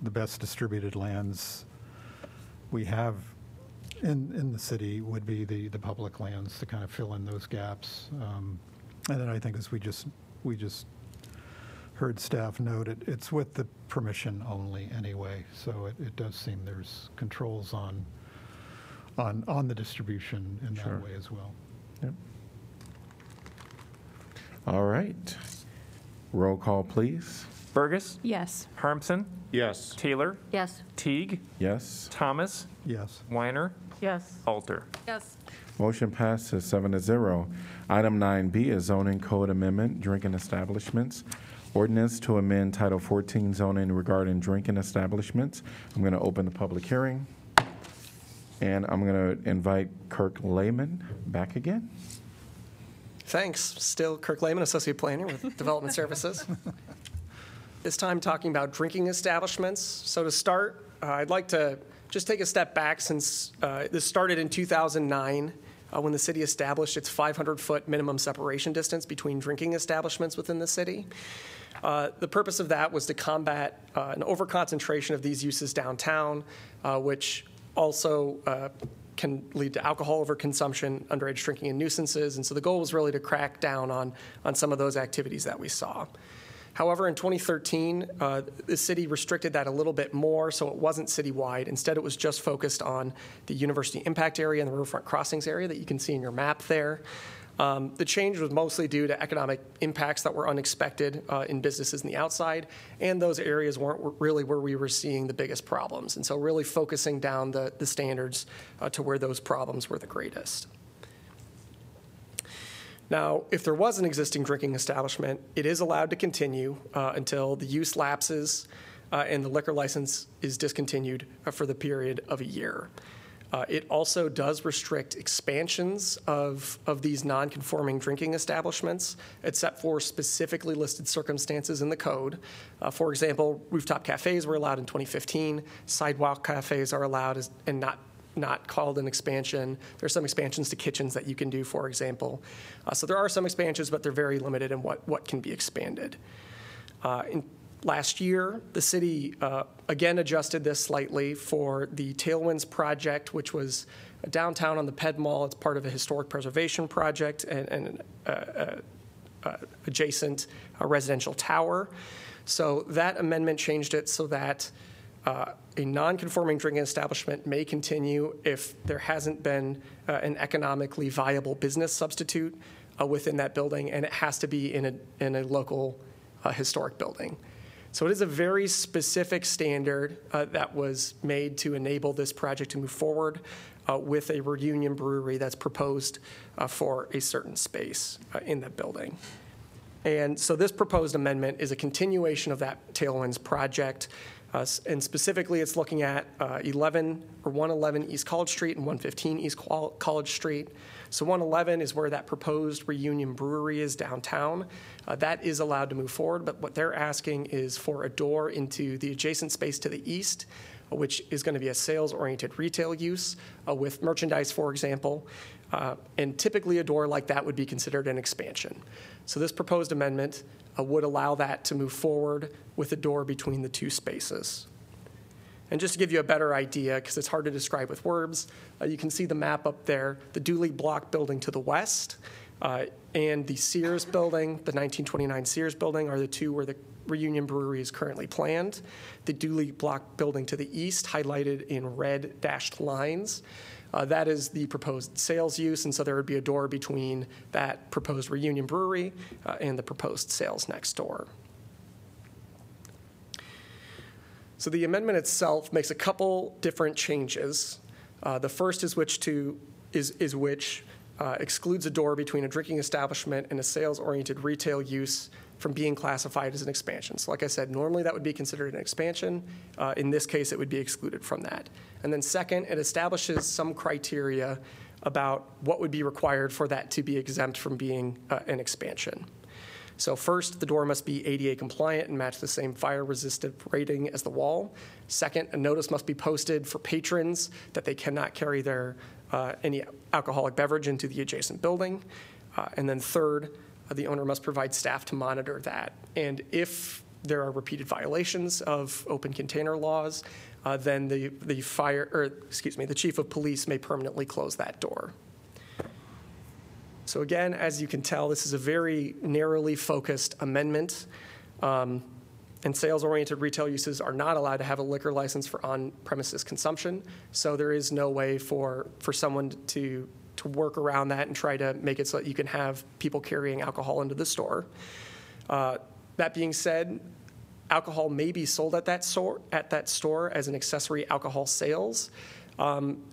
the best distributed lands we have in the city would be the public lands to kind of fill in those gaps. And then I think as we just heard staff note, it's with the permission only anyway. So it does seem there's controls on the distribution in sure. That way as well. Yep. All right. Roll call, please. Burgess? Yes. Harmson? Yes. Taylor? Yes. Teague? Yes. Thomas? Yes. Weiner? Yes. Alter? Yes. Motion passes 7 to 0. Item 9B is zoning code amendment, drinking establishments. Ordinance to amend Title 14 zoning regarding drinking establishments. I'm going to open the public hearing. And I'm going to invite Kirk Lehman back again. Thanks. Still Kirk Lehman, Associate Planner with Development Services. This time talking about drinking establishments. So to start, I'd like to just take a step back since this started in 2009 when the city established its 500-foot minimum separation distance between drinking establishments within the city. The purpose of that was to combat an overconcentration of these uses downtown, which also can lead to alcohol overconsumption, underage drinking, and nuisances. And so the goal was really to crack down on some of those activities that we saw. However, in 2013, the city restricted that a little bit more, so it wasn't citywide. Instead, it was just focused on the University Impact Area and the Riverfront Crossings area that you can see in your map there. The change was mostly due to economic impacts that were unexpected in businesses on the outside, and those areas weren't really where we were seeing the biggest problems. And so really focusing down the standards to where those problems were the greatest. Now, if there was an existing drinking establishment, it is allowed to continue until the use lapses and the liquor license is discontinued for the period of a year. It also does restrict expansions of these non-conforming drinking establishments, except for specifically listed circumstances in the code. For example, rooftop cafes were allowed in 2015. Sidewalk cafes are allowed and not called an expansion. There are some expansions to kitchens that you can do, for example. So there are some expansions, but they're very limited in what can be expanded. Last year, the city again adjusted this slightly for the Tailwinds project, which was downtown on the Ped Mall. It's part of a historic preservation project and adjacent residential tower. So that amendment changed it so that a non-conforming drinking establishment may continue if there hasn't been an economically viable business substitute within that building, and it has to be in a local historic building. So it is a very specific standard that was made to enable this project to move forward with a Reunion Brewery that's proposed for a certain space in that building. And so this proposed amendment is a continuation of that Tailwinds project, and specifically it's looking at 111 East College Street and 115 East College Street. So 111 is where that proposed Reunion Brewery is downtown. That is allowed to move forward, but what they're asking is for a door into the adjacent space to the east, which is going to be a sales-oriented retail use with merchandise, for example. And typically a door like that would be considered an expansion. So this proposed amendment would allow that to move forward with a door between the two spaces. And just to give you a better idea, because it's hard to describe with words, you can see the map up there, the Dooley Block Building to the west and the Sears Building, the 1929 Sears Building, are the two where the Reunion Brewery is currently planned. The Dooley Block Building to the east, highlighted in red dashed lines, that is the proposed sales use, and so there would be a door between that proposed Reunion Brewery and the proposed sales next door. So the amendment itself makes a couple different changes. The first is which excludes a door between a drinking establishment and a sales-oriented retail use from being classified as an expansion. So like I said, normally that would be considered an expansion. In this case, it would be excluded from that. And then second, it establishes some criteria about what would be required for that to be exempt from being an expansion. So first, the door must be ADA compliant and match the same fire-resistant rating as the wall. Second, a notice must be posted for patrons that they cannot carry their any alcoholic beverage into the adjacent building. And then third, the owner must provide staff to monitor that. And if there are repeated violations of open container laws, then the chief of police may permanently close that door. So again, as you can tell, this is a very narrowly focused amendment, and sales-oriented retail uses are not allowed to have a liquor license for on-premises consumption, so there is no way for someone to work around that and try to make it so that you can have people carrying alcohol into the store. That being said, alcohol may be sold at that store as an accessory alcohol sales,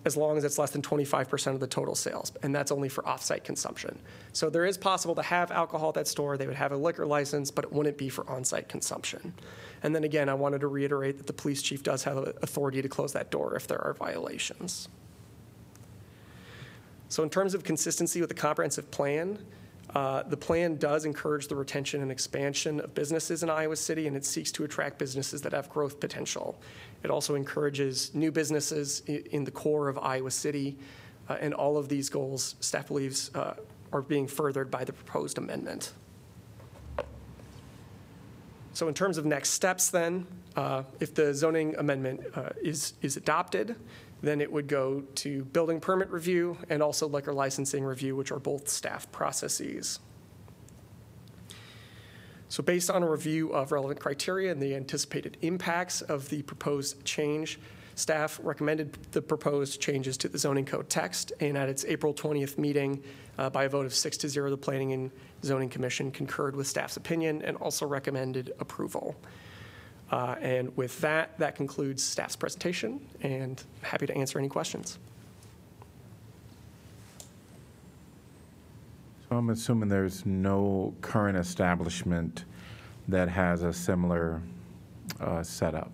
as long as it's less than 25% of the total sales, and that's only for off-site consumption. So there is possible to have alcohol at that store. They would have a liquor license, but it wouldn't be for on-site consumption. And then again, I wanted to reiterate that the police chief does have authority to close that door if there are violations. So in terms of consistency with the comprehensive plan, the plan does encourage the retention and expansion of businesses in Iowa City, and it seeks to attract businesses that have growth potential. It also encourages new businesses in the core of Iowa City, and all of these goals, staff believes, are being furthered by the proposed amendment. So in terms of next steps then, if the zoning amendment is adopted, then it would go to building permit review and also liquor licensing review, which are both staff processes. So based on a review of relevant criteria and the anticipated impacts of the proposed change, Staff recommended the proposed changes to the zoning code text, and at its April 20th meeting, by a vote of 6-0, the Planning and Zoning Commission concurred with staff's opinion and also recommended approval. And with that, that concludes staff's presentation, and I'm happy to answer any questions. So I'm assuming there's no current establishment that has a similar setup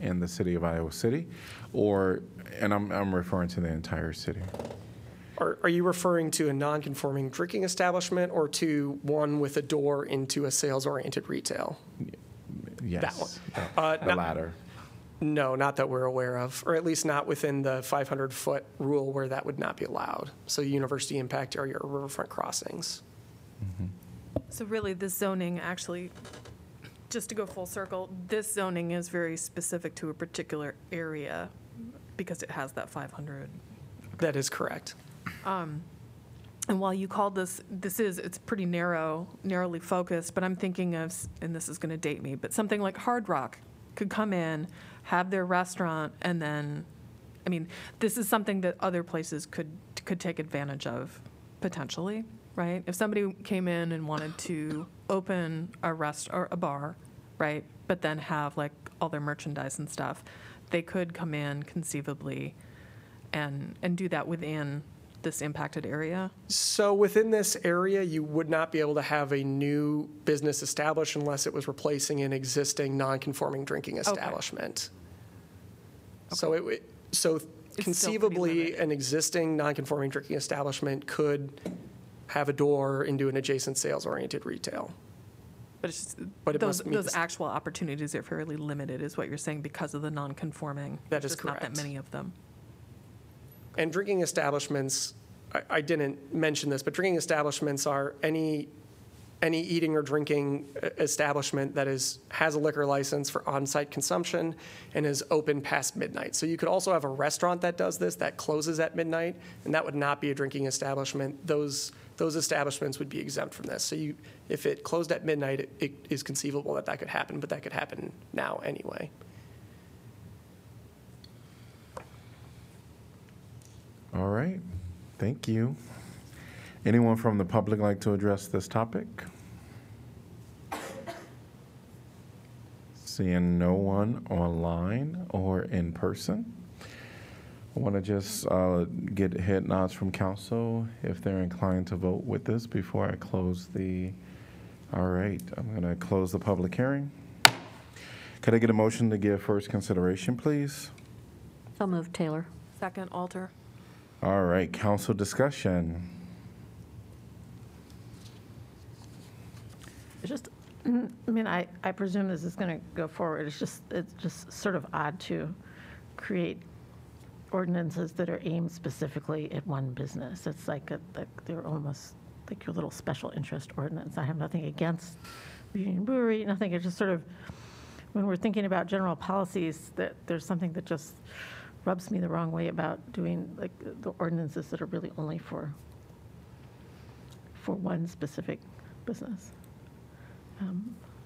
in the city of Iowa City, or, and I'm referring to the entire city. Are you referring to a non-conforming drinking establishment or to one with a door into a sales-oriented retail? Yes, that one. The latter. No, not that we're aware of, or at least not within the 500-foot rule where that would not be allowed. So university impact area or riverfront crossings. Mm-hmm. So really this zoning actually, just to go full circle, this zoning is very specific to a particular area because it has that 500. That is correct. And while you called it's pretty narrowly focused, but I'm thinking of, and this is going to date me, but something like Hard Rock could come in, have their restaurant, and then, I mean, this is something that other places could take advantage of potentially, right? If somebody came in and wanted to open a restaurant or a bar, right, but then have like all their merchandise and stuff, they could come in conceivably and do that within this impacted area. So within this area, you would not be able to have a new business established unless it was replacing an existing non-conforming drinking establishment. Okay. So conceivably an existing non-conforming drinking establishment could have a door into an adjacent sales-oriented retail. But, it's just, but those actual opportunities are fairly limited, is what you're saying, because of the non-conforming. That is correct. Not that many of them. And drinking establishments, I didn't mention this, but drinking establishments are any eating or drinking establishment that has a liquor license for on-site consumption and is open past midnight. So you could also have a restaurant that does this, that closes at midnight, and that would not be a drinking establishment. Those establishments would be exempt from this. So if it closed at midnight, it is conceivable that could happen, but that could happen now anyway. All right, thank you. Anyone from the public like to address this topic? Seeing no one online or in person. I want to just get head nods from council if they're inclined to vote with this before I close the, all right, I'm gonna close the public hearing. Could I get a motion to give first consideration, please? So moved, Taylor. Second, Alter. All right, council discussion. Just, I mean, I presume this is going to go forward. It's just sort of odd to create ordinances that are aimed specifically at one business. It's like they're almost like your little special interest ordinance. I have nothing against Reunion Brewery, nothing. It's just sort of when we're thinking about general policies, that there's something that just rubs me the wrong way about doing like the ordinances that are really only for one specific business.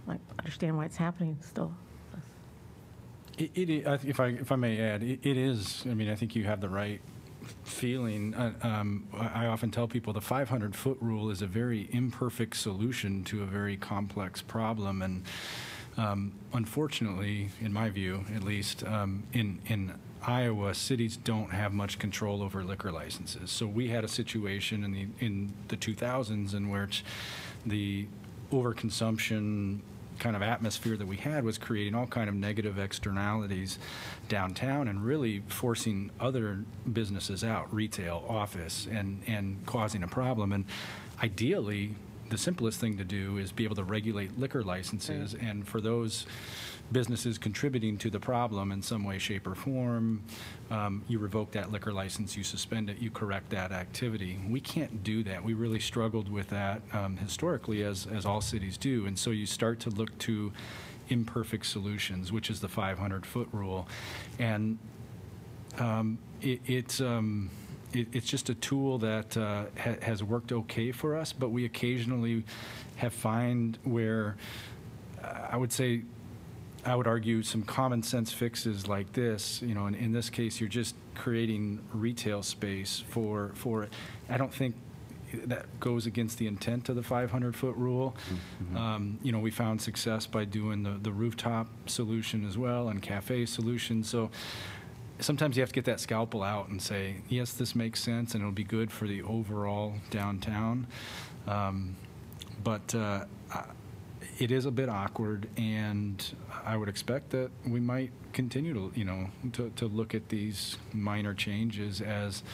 Like, I understand why it's happening still. If I may add, it is. I mean, I think you have the right feeling. I often tell people the 500-foot rule is a very imperfect solution to a very complex problem, and unfortunately, in my view, at least, in Iowa, cities don't have much control over liquor licenses. So we had a situation in the 2000s in which the overconsumption kind of atmosphere that we had was creating all kind of negative externalities downtown and really forcing other businesses out, retail, office, and causing a problem. And ideally, the simplest thing to do is be able to regulate liquor licenses, right, and for those businesses contributing to the problem in some way, shape, or form, you revoke that liquor license, you suspend it, you correct that activity. We can't do that. We really struggled with that historically, as all cities do, and so you start to look to imperfect solutions, which is the 500-foot rule, and it's just a tool that has worked okay for us, but we occasionally have find where I would say I would argue some common sense fixes like this, you know, and in this case, you're just creating retail space for it. I don't think that goes against the intent of the 500-foot rule. Mm-hmm. You know, we found success by doing the rooftop solution as well and cafe solution. So sometimes you have to get that scalpel out and say, yes, this makes sense and it'll be good for the overall downtown. It is a bit awkward, and I would expect that we might continue to, you know, to look at these minor changes as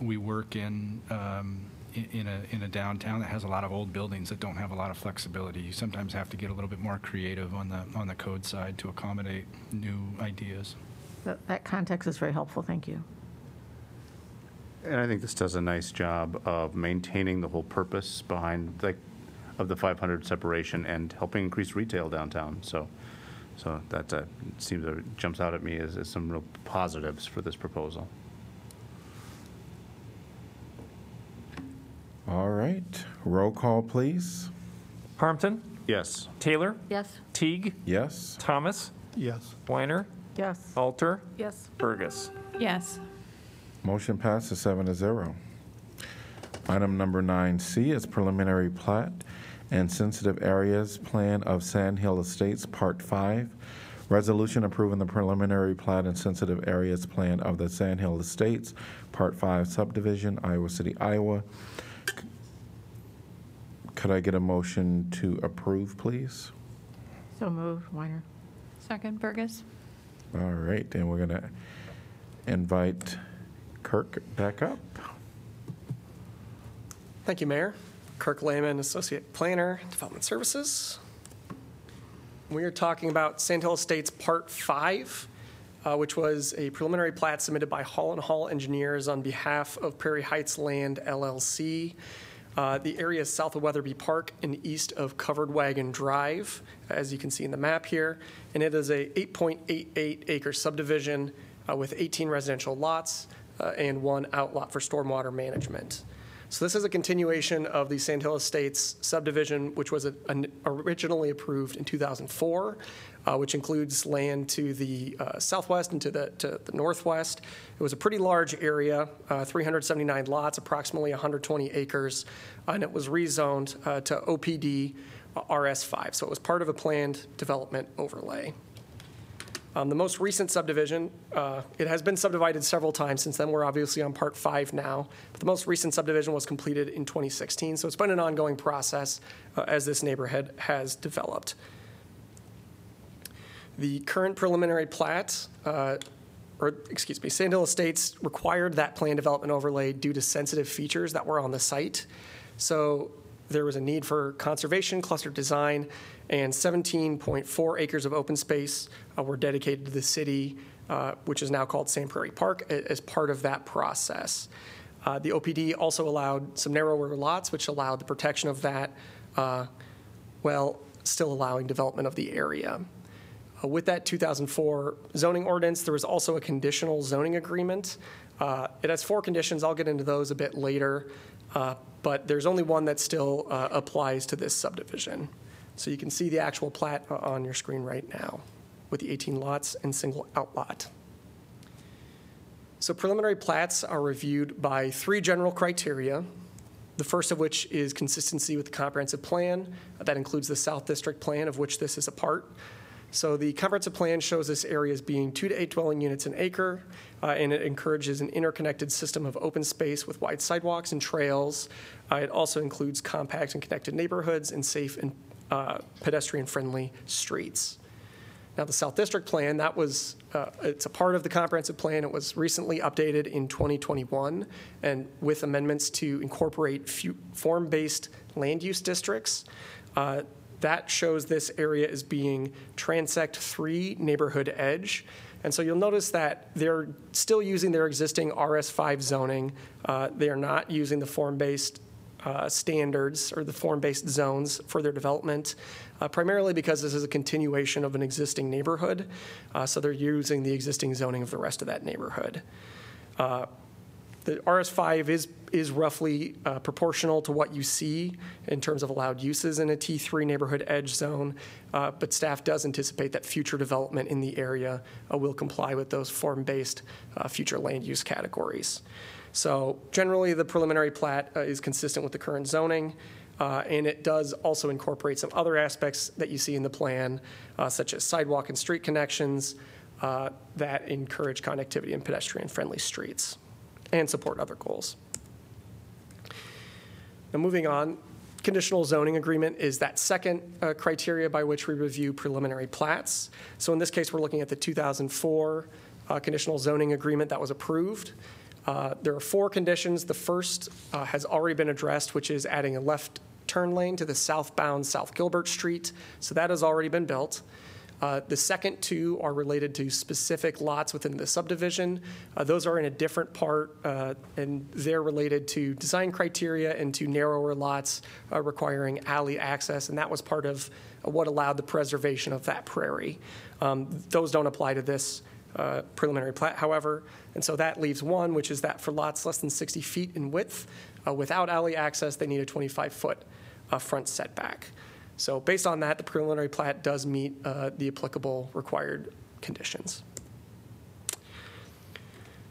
we work in a downtown that has a lot of old buildings that don't have a lot of flexibility. You sometimes have to get a little bit more creative on the code side to accommodate new ideas. That context is very helpful. Thank you. And I think this does a nice job of maintaining the whole purpose behind of the 500 separation and helping increase retail downtown. So that seems to jumps out at me as some real positives for this proposal. All right, roll call, please. Harmpton? Yes. Taylor? Yes. Teague? Yes. Thomas? Yes. Weiner? Yes. Alter? Yes. Burgess? Yes. Motion passes 7-0. Item number 9C is preliminary plat and sensitive areas plan of Sand Hill Estates Part 5. Resolution approving the preliminary plat and sensitive areas plan of the Sand Hill Estates Part 5 subdivision, Iowa City, Iowa. Could I get a motion to approve, please? So moved, Weiner. Second, Burgess. All right, and we're going to invite Kirk back up. Thank you, Mayor. Kirk Lehman, Associate Planner, Development Services. We are talking about Sand Hill Estates Part 5, which was a preliminary plat submitted by Hall & Hall Engineers on behalf of Prairie Heights Land, LLC. The area is south of Weatherby Park and east of Covered Wagon Drive, as you can see in the map here. And it is a 8.88 acre subdivision with 18 residential lots and one outlot for stormwater management. So this is a continuation of the Sand Hill Estates subdivision, which was originally approved in 2004, which includes land to the southwest and to the northwest. It was a pretty large area, 379 lots, approximately 120 acres, and it was rezoned to OPD RS5. So it was part of a planned development overlay. The most recent subdivision, it has been subdivided several times since then. We're obviously on Part 5 now. But the most recent subdivision was completed in 2016, so it's been an ongoing process as this neighborhood has developed. The current preliminary plat, Sand Hill Estates required that plan development overlay due to sensitive features that were on the site. So there was a need for conservation, cluster design, and 17.4 acres of open space were dedicated to the city, which is now called Sand Prairie Park, as part of that process. The OPD also allowed some narrower lots, which allowed the protection of that while still allowing development of the area. With that 2004 zoning ordinance, there was also a conditional zoning agreement. It has 4 conditions. I'll get into those a bit later, but there's only one that still applies to this subdivision. So you can see the actual plat on your screen right now with the 18 lots and single outlot. So preliminary plats are reviewed by 3 general criteria, the first of which is consistency with the comprehensive plan. That includes the South District Plan, of which this is a part. So the comprehensive plan shows this area as being 2 to 8 dwelling units an acre, and it encourages an interconnected system of open space with wide sidewalks and trails. It also includes compact and connected neighborhoods and safe and pedestrian-friendly streets. Now, the South District Plan, that was it's a part of the comprehensive plan. It was recently updated in 2021, and with amendments to incorporate form-based land use districts. That shows this area as being Transect 3 neighborhood edge. And so you'll notice that they're still using their existing RS5 zoning. They're not using the form-based standards or the form-based zones for their development, primarily because this is a continuation of an existing neighborhood. So they're using the existing zoning of the rest of that neighborhood. the RS5 is roughly proportional to what you see in terms of allowed uses in a T3 neighborhood edge zone, but staff does anticipate that future development in the area will comply with those form-based future land use categories. So generally, the preliminary plat is consistent with the current zoning, and it does also incorporate some other aspects that you see in the plan, such as sidewalk and street connections that encourage connectivity and pedestrian-friendly streets and support other goals. Now, moving on, conditional zoning agreement is that second criteria by which we review preliminary plats. So in this case, we're looking at the 2004 conditional zoning agreement that was approved. There are four conditions. The first has already been addressed, which is adding a left turn lane to the southbound South Gilbert Street. So that has already been built. The second two are related to specific lots within the subdivision. Those are in a different part, and they're related to design criteria and to narrower lots requiring alley access, and that was part of what allowed the preservation of that prairie. Those don't apply to this preliminary plat, however, and so that leaves one, which is that for lots less than 60 feet in width, without alley access, they need a 25-foot front setback. So based on that, the preliminary plat does meet the applicable required conditions.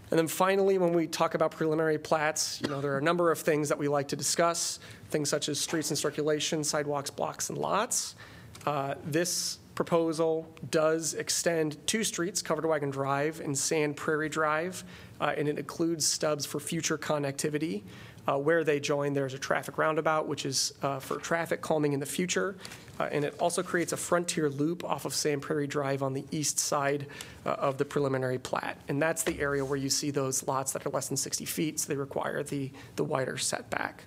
And then finally, when we talk about preliminary plats, you know, there are a number of things that we like to discuss, things such as streets and circulation, sidewalks, blocks, and lots. This proposal does extend two streets, Covered Wagon Drive and Sand Prairie Drive, and it includes stubs for future connectivity. Where they join, there's a traffic roundabout, which is for traffic calming in the future, and it also creates a frontier loop off of Sand Prairie Drive on the east side of the preliminary plat, and that's the area where you see those lots that are less than 60 feet, so they require the wider setback.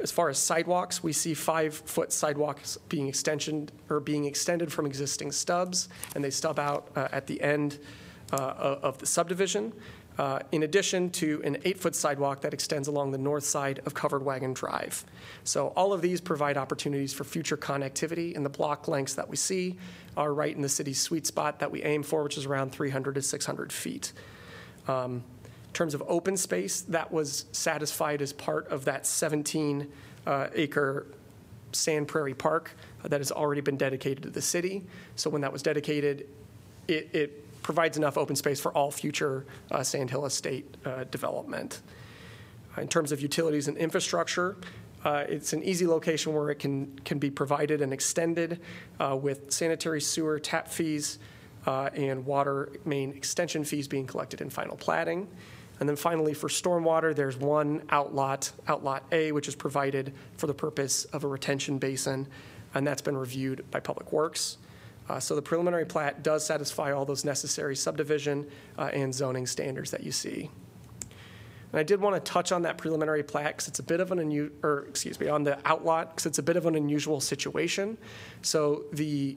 As far as sidewalks, we see 5-foot sidewalks being extended from existing stubs, and they stub out at the end of the subdivision. In addition to an 8-foot sidewalk that extends along the north side of Covered Wagon Drive. So all of these provide opportunities for future connectivity, and the block lengths that we see are right in the city's sweet spot that we aim for, which is around 300 to 600 feet. In terms of open space, that was satisfied as part of that 17-acre Sand Prairie Park that has already been dedicated to the city. So when that was dedicated, it provides enough open space for all future Sand Hill Estate development. In terms of utilities and infrastructure, it's an easy location where it can be provided and extended with sanitary sewer tap fees and water main extension fees being collected in final platting. And then finally, for stormwater, there's one outlot A, which is provided for the purpose of a retention basin, and that's been reviewed by Public Works. So the preliminary plat does satisfy all those necessary subdivision and zoning standards that you see. And I did want to touch on that preliminary plat because it's a bit of an on the outlot, because it's a bit of an unusual situation. So the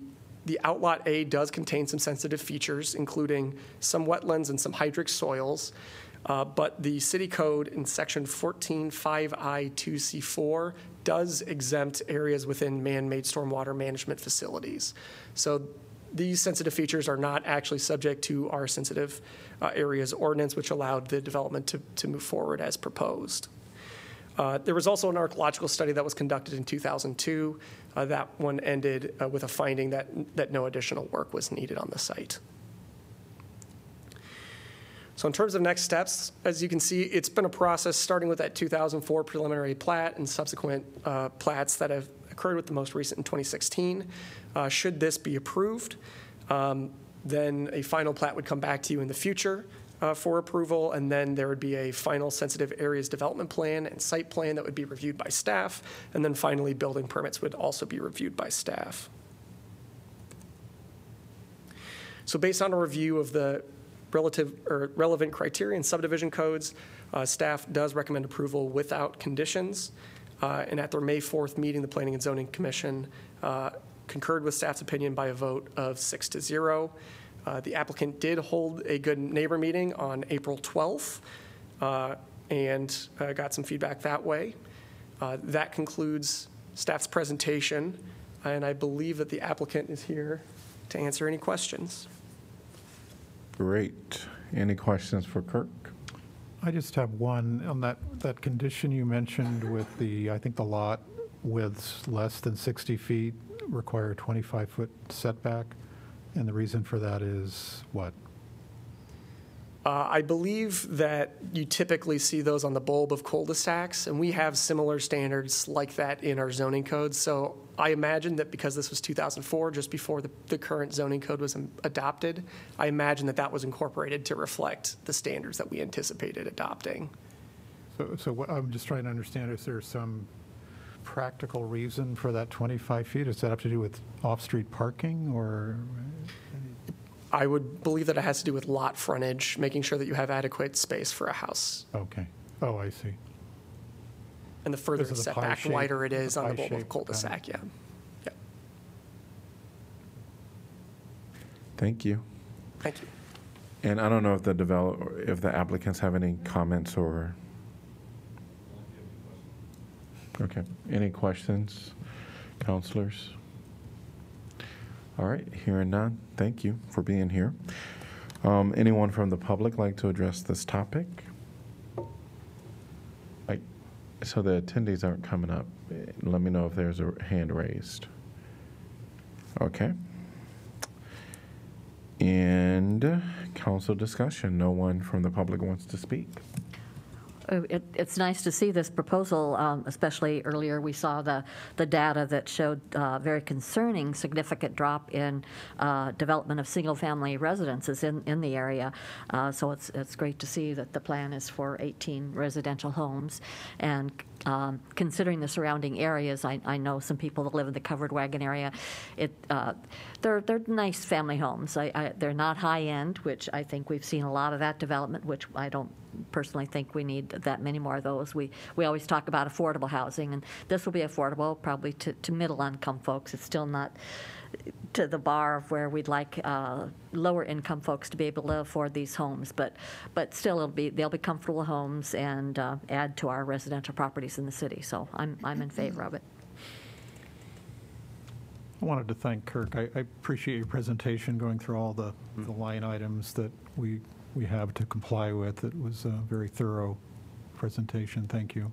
outlot A does contain some sensitive features, including some wetlands and some hydric soils. But the city code in section 14.5I2C4 does exempt areas within man-made stormwater management facilities. So these sensitive features are not actually subject to our sensitive areas ordinance, which allowed the development to move forward as proposed. There was also an archaeological study that was conducted in 2002. That one ended with a finding that no additional work was needed on the site. So in terms of next steps, as you can see, it's been a process starting with that 2004 preliminary plat and subsequent plats that have occurred, with the most recent in 2016. Should this be approved, then a final plat would come back to you in the future for approval, and then there would be a final sensitive areas development plan and site plan that would be reviewed by staff, and then finally building permits would also be reviewed by staff. So based on a review of the relevant criteria and subdivision codes, staff does recommend approval without conditions. And at their May 4th meeting, the Planning and Zoning Commission concurred with staff's opinion by a vote of 6-0. The applicant did hold a Good Neighbor meeting on April 12th and got some feedback that way. That concludes staff's presentation, and I believe that the applicant is here to answer any questions. Great. Any questions for Kirk? I just have one on that condition you mentioned with the, I think the lot widths less than 60 feet require a 25-foot setback, and the reason for that is what? I believe that you typically see those on the bulb of cul-de-sacs, and we have similar standards like that in our zoning code. So I imagine that because this was 2004, just before the current zoning code was adopted, I imagine that that was incorporated to reflect the standards that we anticipated adopting. So what I'm just trying to understand, is there some practical reason for that 25 feet? Does that have to do with off-street parking, or? I would believe that it has to do with lot frontage, making sure that you have adequate space for a house. Okay. Oh, I see. And the further the setback, the wider it is on the bulb of cul-de-sac, yeah. Yeah. Thank you. Thank you. And I don't know if the applicants have any comments or. Okay. Any questions, counselors? All right, hearing none, thank you for being here. Anyone from the public like to address this topic? So the attendees aren't coming up. Let me know if there's a hand raised. Okay. And council discussion, no one from the public wants to speak. It's nice to see this proposal, especially earlier we saw the data that showed very concerning significant drop in development of single-family residences in the area. So it's great to see that the plan is for 18 residential homes. And considering the surrounding areas, I know some people that live in the Covered Wagon area. They're nice family homes. They're not high-end, which I think we've seen a lot of that development, which I don't personally think we need that many more of those. We always talk about affordable housing, and this will be affordable probably to middle-income folks. It's still not to the bar of where we'd like lower-income folks to be able to afford these homes, but still they'll be comfortable homes and add to our residential properties in the city. So I'm in favor of it. I wanted to thank Kirk. I appreciate your presentation going through all the line items that we have to comply with. It was a very thorough presentation. Thank you.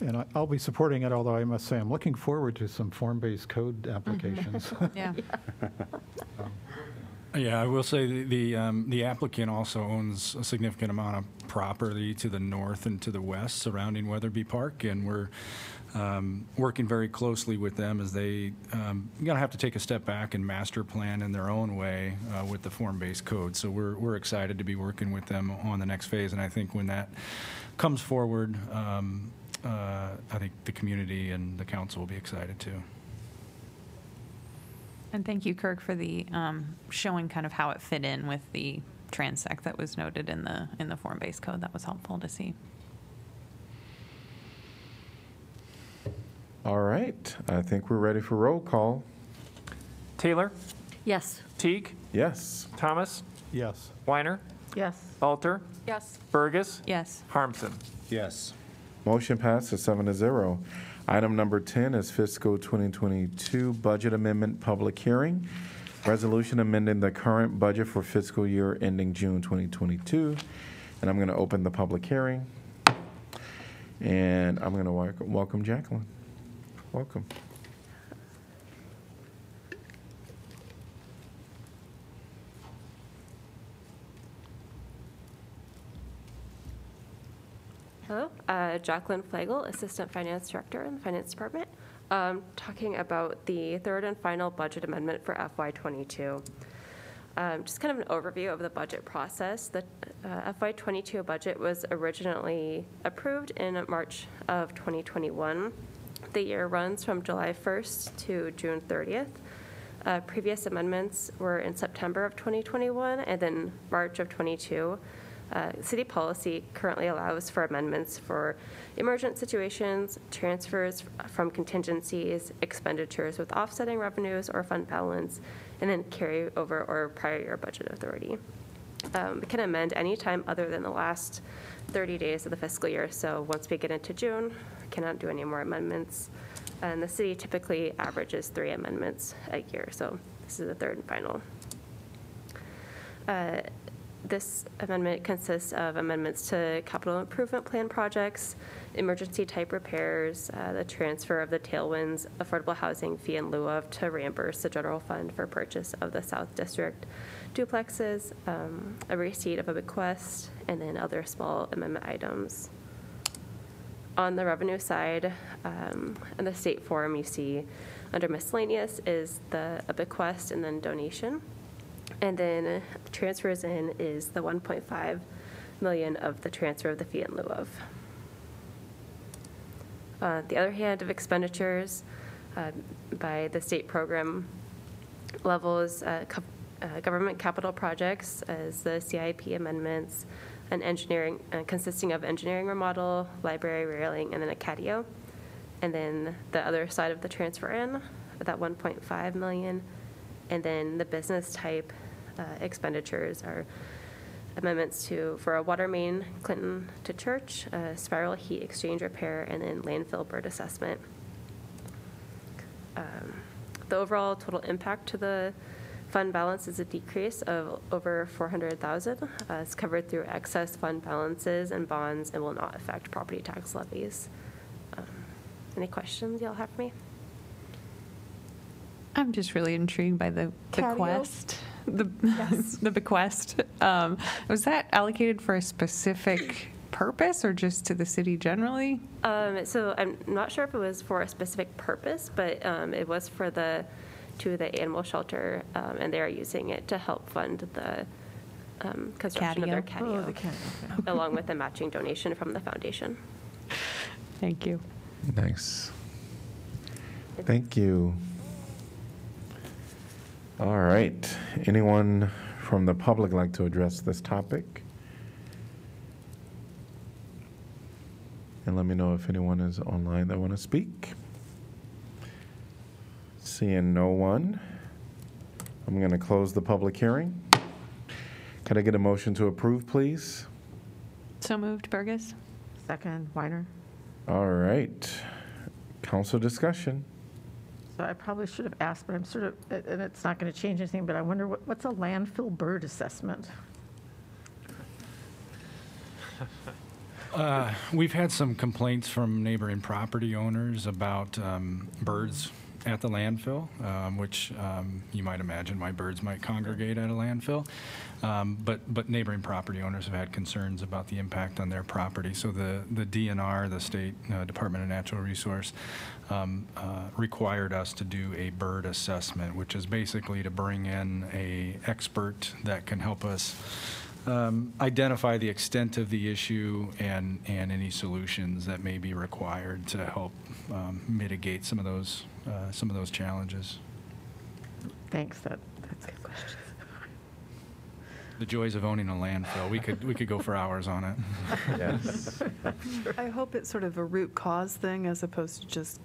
And I'll be supporting it, although I must say I'm looking forward to some form-based code applications. Yeah. Yeah, I will say the applicant also owns a significant amount of property to the north and to the west surrounding Weatherby Park, and we're working very closely with them as they going to have to take a step back and master plan in their own way with the form-based code. So we're excited to be working with them on the next phase, and I think when that comes forward, I think the community and the council will be excited too. And thank you, Kirk, for the showing kind of how it fit in with the transect that was noted in the form-based code. That was helpful to see. All right, I think we're ready for roll call. Taylor? Yes. Teague? Yes. Thomas? Yes. Weiner? Yes. Alter? Yes. Burgess? Yes. Harmson? Yes. Motion passes 7-0. Item number 10 is fiscal 2022 budget amendment public hearing. Resolution amending the current budget for fiscal year ending June 2022. And I'm going to open the public hearing. And I'm going to welcome Jacqueline. Welcome. Hello, Jacqueline Flagel, Assistant Finance Director in the Finance Department, talking about the third and final budget amendment for FY22. Just kind of an overview of the budget process. The FY22 budget was originally approved in March of 2021. The year runs from July 1st to June 30th. Previous amendments were in September of 2021 and then March of 22. City policy currently allows for amendments for emergent situations, transfers from contingencies, expenditures with offsetting revenues or fund balance, and then carryover or prior year budget authority. We can amend any time other than the last 30 days of the fiscal year. So once we get into June, we cannot do any more amendments. And the city typically averages 3 amendments a year. So this is the third and final. This amendment consists of amendments to capital improvement plan projects, emergency type repairs, the transfer of the Tailwinds affordable housing fee in lieu of to reimburse the general fund for purchase of the South District duplexes, a receipt of a bequest, and then other small amendment items. On the revenue side, in the state form you see under miscellaneous is a bequest and then donation. And then transfers in is the 1.5 million of the transfer of the fee in lieu of. The other hand of expenditures by the state program levels, government capital projects as the CIP amendments, and engineering consisting of engineering remodel, library railing, and then a catio. And then the other side of the transfer in, that 1.5 million, and then the business type expenditures are amendments for a water main Clinton to Church, spiral heat exchange repair, and then landfill bird assessment. The overall total impact to the fund balance is a decrease of over $400,000. It's covered through excess fund balances and bonds and will not affect property tax levies. Any questions y'all have for me? I'm just really intrigued by the bequest. Yes. The bequest. Was that allocated for a specific purpose or just to the city generally? So I'm not sure if it was for a specific purpose, but it was for the animal shelter, and they are using it to help fund the construction of their catio, along with a matching donation from the foundation. Thank you. Nice. Thank you. All right. Anyone from the public like to address this topic? And let me know if anyone is online that want to speak. Seeing no one, I'm going to close the public hearing. Can I get a motion to approve, please? So moved, Burgess. Second, Weiner. All right. Council discussion. So I probably should have asked, but I'm sort of, and it's not going to change anything, but I wonder what's a landfill bird assessment? We've had some complaints from neighboring property owners about birds at the landfill, which you might imagine why birds might congregate at a landfill. But neighboring property owners have had concerns about the impact on their property. So the DNR, the State Department of Natural Resource, required us to do a bird assessment, which is basically to bring in an expert that can help us identify the extent of the issue and any solutions that may be required to help mitigate some of those challenges. Thanks. That's a good question. The joys of owning a landfill. We could go for hours on it. Yes. I hope it's sort of a root cause thing as opposed to just.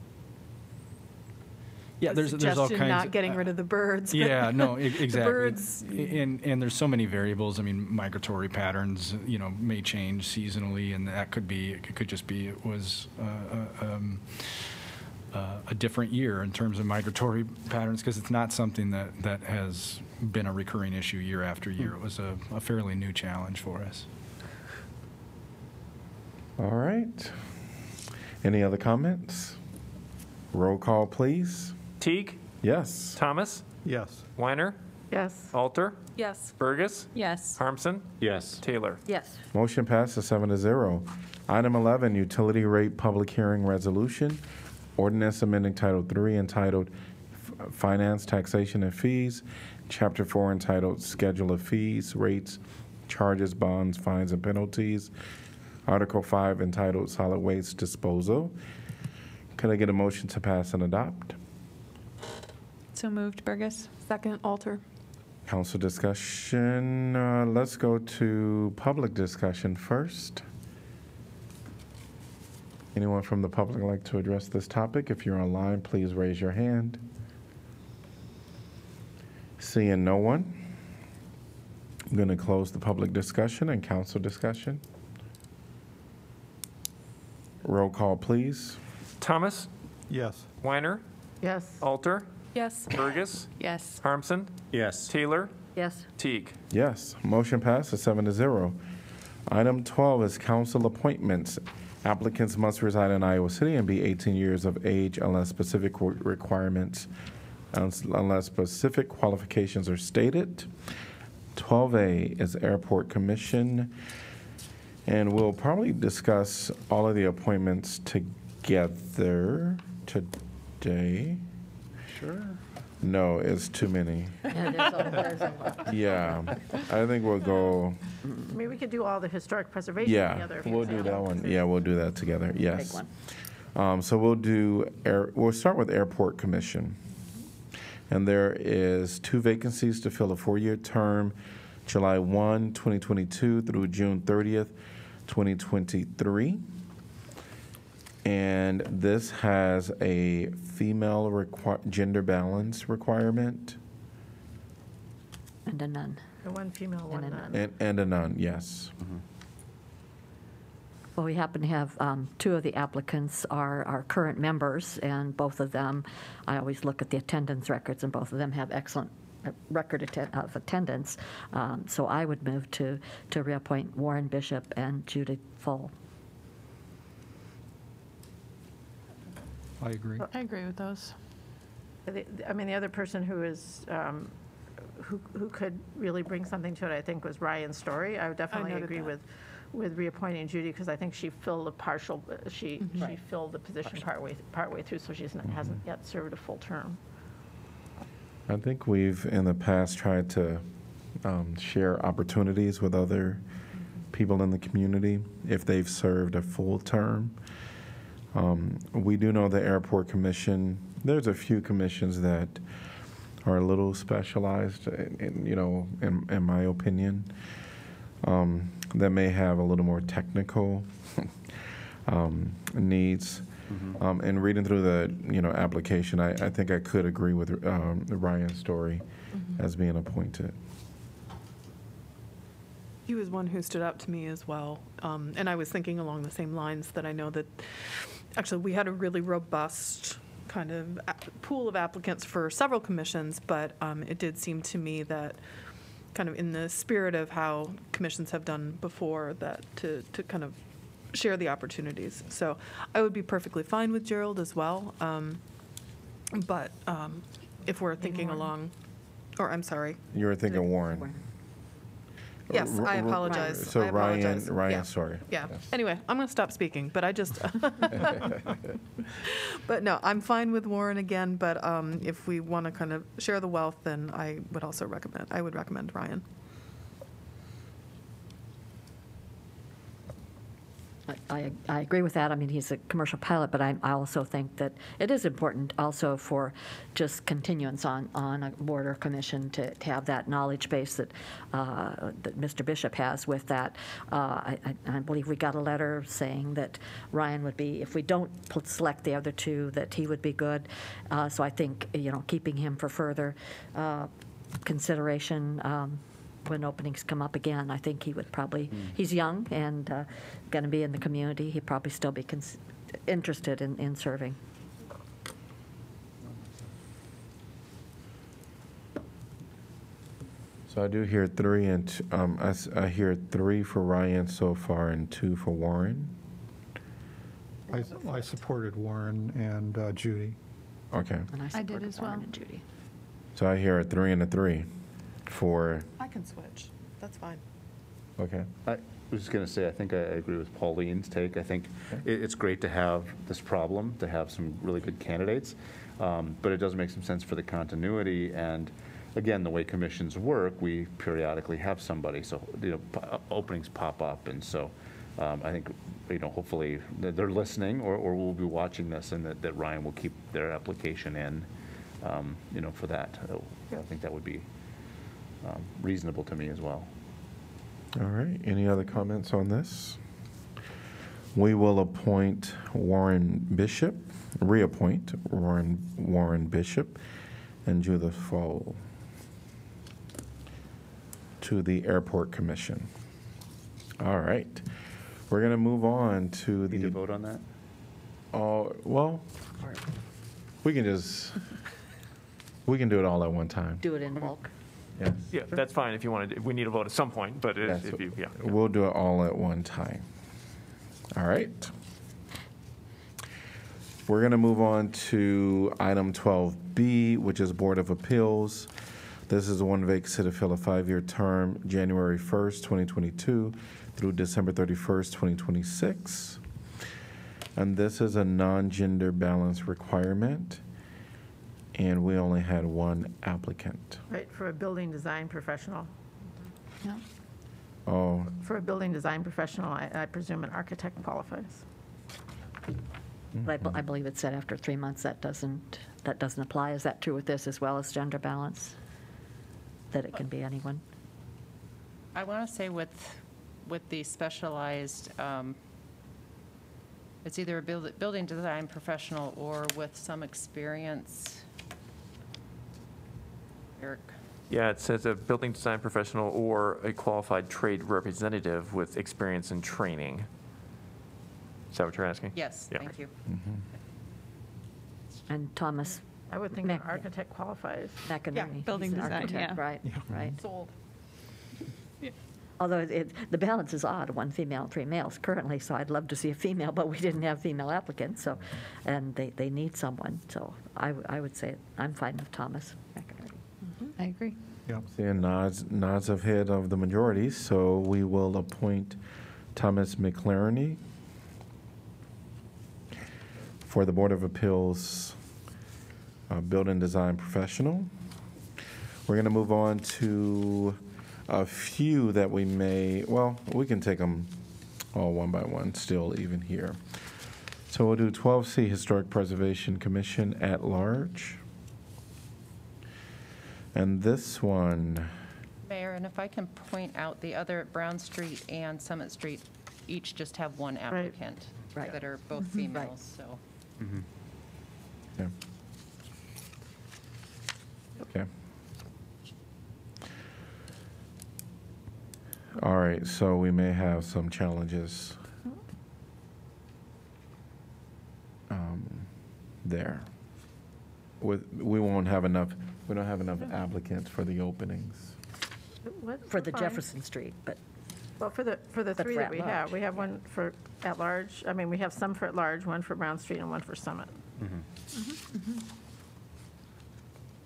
Yeah, there's all kinds of not getting rid of the birds. Yeah, no, exactly. The birds. And there's so many variables. I mean, migratory patterns, you know, may change seasonally, and that could be it could just be a different year in terms of migratory patterns, because it's not something that has been a recurring issue year after year. It was a fairly new challenge for us. All right. Any other comments? Roll call, please. Teague? Yes. Thomas? Yes. Weiner? Yes. Alter? Yes. Burgess? Yes. Harmson? Yes. Taylor? Yes. Motion passes 7-0. Item 11, utility rate public hearing resolution. Ordinance amending Title III entitled Finance, Taxation, and Fees. Chapter 4 entitled Schedule of Fees, Rates, Charges, Bonds, Fines, and Penalties. Article 5 entitled Solid Waste Disposal. Could I get a motion to pass and adopt? So moved, Burgess. Second, Alter. Council discussion. Let's go to public discussion first. Anyone from the public like to address this topic? If you're online, please raise your hand. Seeing no one, I'm going to close the public discussion and council discussion. Roll call, please. Thomas? Yes. Weiner? Yes. Alter? Yes. Burgess? Yes. Harmson? Yes. Taylor? Yes. Teague? Yes. Motion passes 7-0. Item 12 is council appointments. Applicants must reside in Iowa City and be 18 years of age unless specific requirements, unless specific qualifications are stated. 12A is Airport Commission, and we'll probably discuss all of the appointments together today. Sure. No, it's too many. Yeah, I think we'll go. Maybe we could do all the historic preservation together. Yeah, we'll do that one. Yeah, we'll do that together. Yes. So we'll do. We'll start with Airport Commission, and there is 2 vacancies to fill a 4-year term, July 1, 2022 through June 30th, 2023. And this has a female gender balance requirement. And a nun. The one female, and one a nun. And a nun, yes. Mm-hmm. Well, we happen to have 2 of the applicants are our current members, and both of them, I always look at the attendance records, and both of them have excellent record of attendance. So I would move to reappoint Warren Bishop and Judith Full. I agree. Well, I agree with those. I mean, the other person who is who could really bring something to it, I think, was Ryan Story. I would definitely agree with reappointing Judy, because I think she filled a partial. She filled the position partway through, so she's hasn't yet served a full term. I think we've in the past tried to share opportunities with other people in the community if they've served a full term. We do know the Airport Commission. There's a few commissions that are a little specialized, in my opinion, that may have a little more technical needs. Mm-hmm. And reading through the application, I think I could agree with Ryan Story as being appointed. He was one who stood out to me as well, and I was thinking along the same lines that I know that. Actually, we had a really robust kind of pool of applicants for several commissions, but it did seem to me that kind of in the spirit of how commissions have done before, that to kind of share the opportunities. So I would be perfectly fine with Gerald as well. But if we're thinking along, or I'm sorry. You were thinking Warren. Yes, I apologize. So Ryan, sorry. Yeah. Yes. Anyway, I'm going to stop speaking, but I just. But no, I'm fine with Warren again. But if we want to kind of share the wealth, then I would also recommend. I would recommend Ryan. I agree with that. I mean, he's a commercial pilot, but I also think that it is important also for just continuance on a board or commission to have that knowledge base that Mr. Bishop has with that. I believe we got a letter saying that Ryan would be, if we don't select the other 2, that he would be good. So I think, keeping him for further consideration when openings come up again, I think he would probably, he's young and going to be in the community, he'd probably still be interested in serving. So I do hear 3 and I hear 3 for Ryan so far and 2 for Warren. I supported Warren and Judy. Okay. And I did as Warren well. And Judy. So I hear a 3 and a 3. For I can switch. That's fine. Okay. I was just going to say, I think I agree with Pauline's take. I think it's great to have this problem, to have some really good candidates, but it does make some sense for the continuity. And again, the way commissions work, we periodically have somebody, so openings pop up, and so I think hopefully they're listening, or we'll be watching this, and that Ryan will keep their application in, for that. I think that would be. Reasonable to me as well. All right. Any other comments on this? We will appoint Warren Bishop, reappoint Warren Bishop, and Judith Fall to the Airport Commission. All right. We're going to move on to the. Need to vote on that? Well, all right. We can do it all at one time. Do it in bulk. Yes. Yeah, sure. That's fine if you want to. We need a vote at some point, but if you, yeah, we'll do it all at one time. All right. We're going to move on to item 12B, which is Board of Appeals. This is one vacancy to fill a 5-year term, January 1st, 2022 through December 31st, 2026. And this is a non-gender balance requirement. And we only had one applicant. Right, for a building design professional. Yeah. Oh. For a building design professional, I presume an architect qualifies. But I believe it said after 3 months that doesn't apply. Is that true with this as well as gender balance? That it can be anyone? I want to say with the specialized, it's either a building design professional or with some experience. Eric. Yeah, it says a building design professional or a qualified trade representative with experience and training. Is that what you're asking? Yes, yeah. Thank you. Mm-hmm. And Thomas? I would think an architect qualifies. McInerney. Yeah, building design, architect, yeah. Right, yeah. Right. Sold. Yeah. Although the balance is odd, 1 female, 3 males currently, so I'd love to see a female, but we didn't have female applicants, so, and they need someone, so I would say I'm fine with Thomas McInerney. Mm-hmm. I agree. Yeah. Seeing nods of head of the majority, so we will appoint Thomas McInerney for the Board of Appeals Building Design Professional. We're going to move on to a few that we may, well, we can take them all one by one still, even here. So we'll do 12C, Historic Preservation Commission at large. And this one. Mayor, and if I can point out the other, Brown Street and Summit Street, each just have one applicant right. That are both mm-hmm. females, right. So. Mm-hmm. Yeah. Okay. All right, so we may have some challenges there. We don't have enough applicants for the openings. For the Jefferson Street, but. Well, for the three that we have one for at large. I mean, we have some for at large, one for Brown Street, and one for Summit. Mm-hmm. Mm-hmm. Mm-hmm.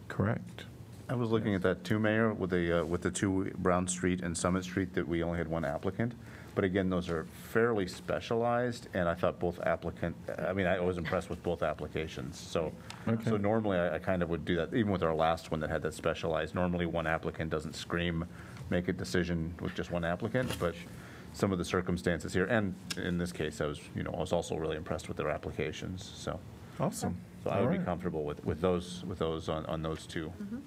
Correct. I was looking at that too, Mayor, with the two Brown Street and Summit Street that we only had one applicant. But again, those are fairly specialized, and I thought both I was impressed with both applications. So, So normally I kind of would do that, even with our last one that had that specialized. Normally one applicant doesn't scream, make a decision with just one applicant, but some of the circumstances here, and in this case, I was also really impressed with their applications. So, awesome. So I would be comfortable with those on those two. Mm-hmm.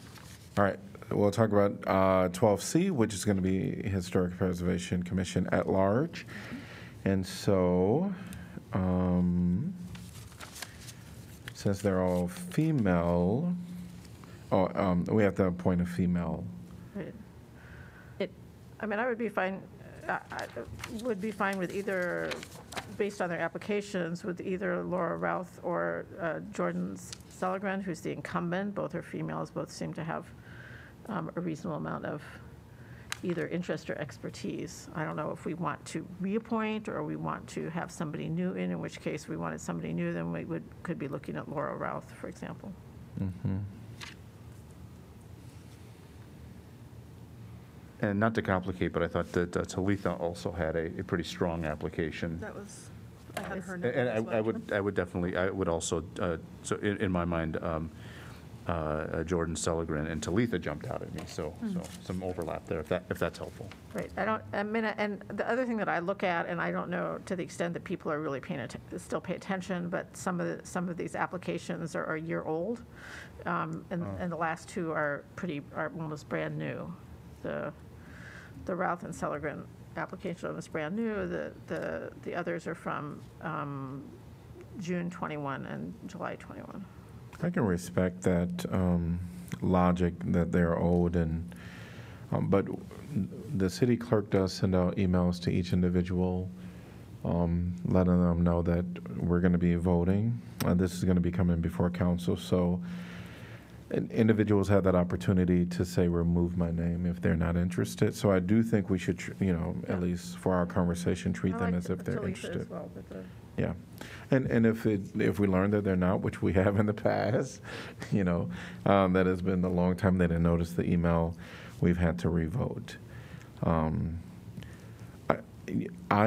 All right, we'll talk about 12C, which is going to be Historic Preservation Commission at large. And so, since they're all female, we have to appoint a female. I would be fine. I would be fine with either, based on their applications, with either Laura Routh or Jordan Seligman, who's the incumbent. Both are females. Both seem to have a reasonable amount of either interest or expertise. I don't know if we want to reappoint or we want to have somebody new in which case we wanted somebody new, then we could be looking at Laura Routh, for example. Mm-hmm. And not to complicate, but I thought that Talitha also had a pretty strong application. That was, I had her name. And I would also, so in my mind, Jordan Seligman and Talitha jumped out at me. So, mm-hmm. So some overlap there, if that's helpful. Right. And the other thing that I look at, and I don't know to the extent that people are really still pay attention, but some of these applications are a year old, and the last two are almost brand new. The Routh and Seligman application was brand new. The others are from June 21 and July 21. I can respect that logic that they're old, and but the city clerk does send out emails to each individual, letting them know that we're going to be voting. This is going to be coming before council, so. individuals have that opportunity to say remove my name if they're not interested. So I do think we should, at least for our conversation, treat them as if they're interested. As well with the and if we learn that they're not, which we have in the past, that has been a long time they didn't notice the email, we've had to revote. I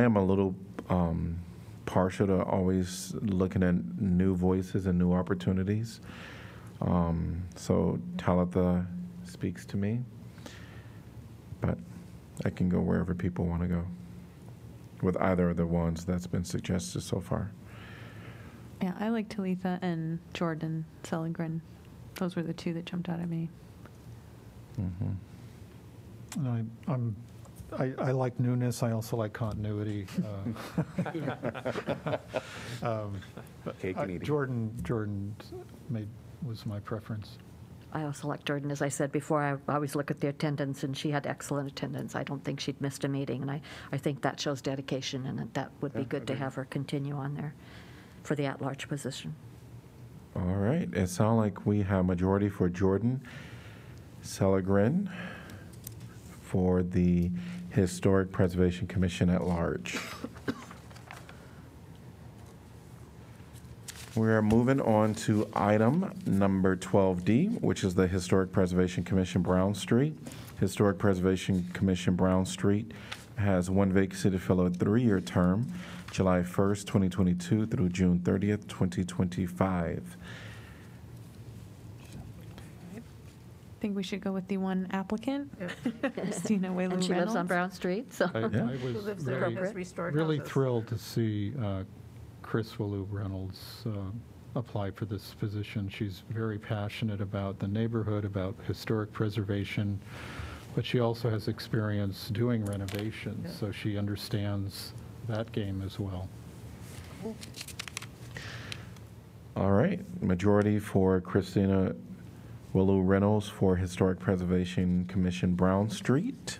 am a little partial to always looking at new voices and new opportunities. So Talitha speaks to me, but I can go wherever people want to go with either of the ones that's been suggested so far. Yeah, I like Talitha and Jordan Seligrin. Those were the two that jumped out at me. Mm-hmm. I like newness. I also like continuity. Jordan was my preference. I also like Jordan. As I said before, I always look at the attendance, and she had excellent attendance. I don't think she'd missed a meeting, and I think that shows dedication, and that would be good to have her continue on there for the at-large position. All right. It sounds like we have majority for Jordan Seligrin for the Historic Preservation Commission at large. We are moving on to item number 12D, which is the Historic Preservation Commission Brown Street. Historic Preservation Commission Brown Street has one vacancy to fill a 3-year term, July 1st, 2022 through June 30th, 2025. I think we should go with the one applicant, Christina Whalen. And she lives on Brown Street, so I was really thrilled to see Chris Walu Reynolds apply for this position. She's very passionate about the neighborhood, about historic preservation, but she also has experience doing renovations, so she understands that game as well. Cool. All right, majority for Christina Walu Reynolds for Historic Preservation Commission Brown Street.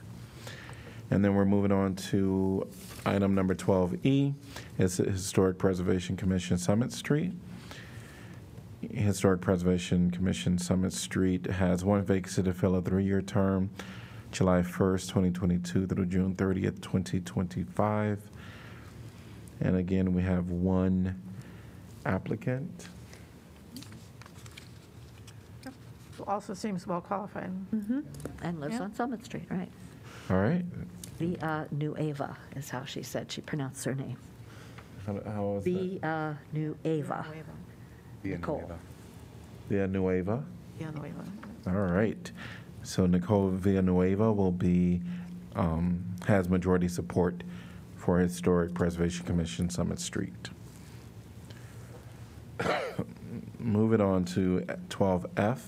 And then we're moving on to item number 12E. It's the Historic Preservation Commission Summit Street. Historic Preservation Commission Summit Street has one vacancy to fill a 3-year term, July 1st, 2022 through June 30th, 2025. And again, we have one applicant. Also seems well qualified. Mm-hmm. And lives on Summit Street, right? All right. Nueva is how she said she pronounced her name. How is that? Nueva. Nicole. Villanueva. Villanueva. All right. So Nicole Villanueva will be, has majority support for Historic Preservation Commission Summit Street. Moving on to 12F.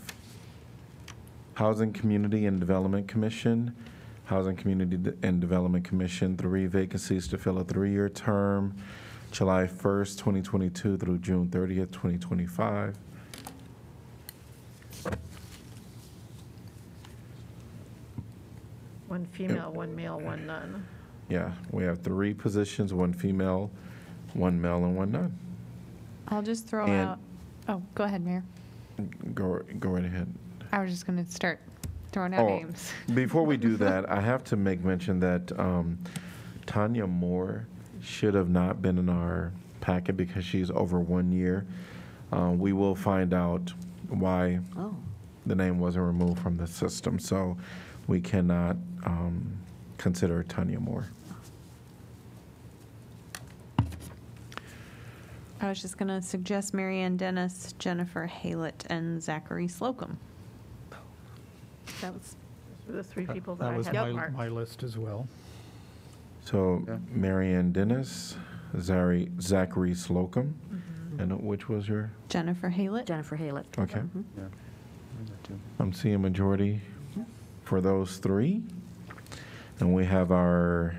Housing Community and Development Commission. Housing Community and Development Commission, 3 vacancies to fill a 3-year term, July 1st, 2022 through June 30th, 2025. One female, one male, one none. Yeah, we have 3 positions, 1 female, 1 male, and 1 none. I'll just throw out, go ahead, Mayor. Go right ahead. I was just going to start throwing out names. Before we do that, I have to make mention that Tanya Moore should have not been in our packet because she's over 1 year. We will find out why the name wasn't removed from the system, so we cannot consider Tanya Moore. I was just going to suggest Marianne Dennis, Jennifer Haylett, and Zachary Slocum. That was the 3 people that I had. That was my list as well. So Marianne Dennis, Zachary Slocum, and which was your? Jennifer Haylett. Jennifer Haylett. Okay. Mm-hmm. I'm seeing a majority for those 3. And we have our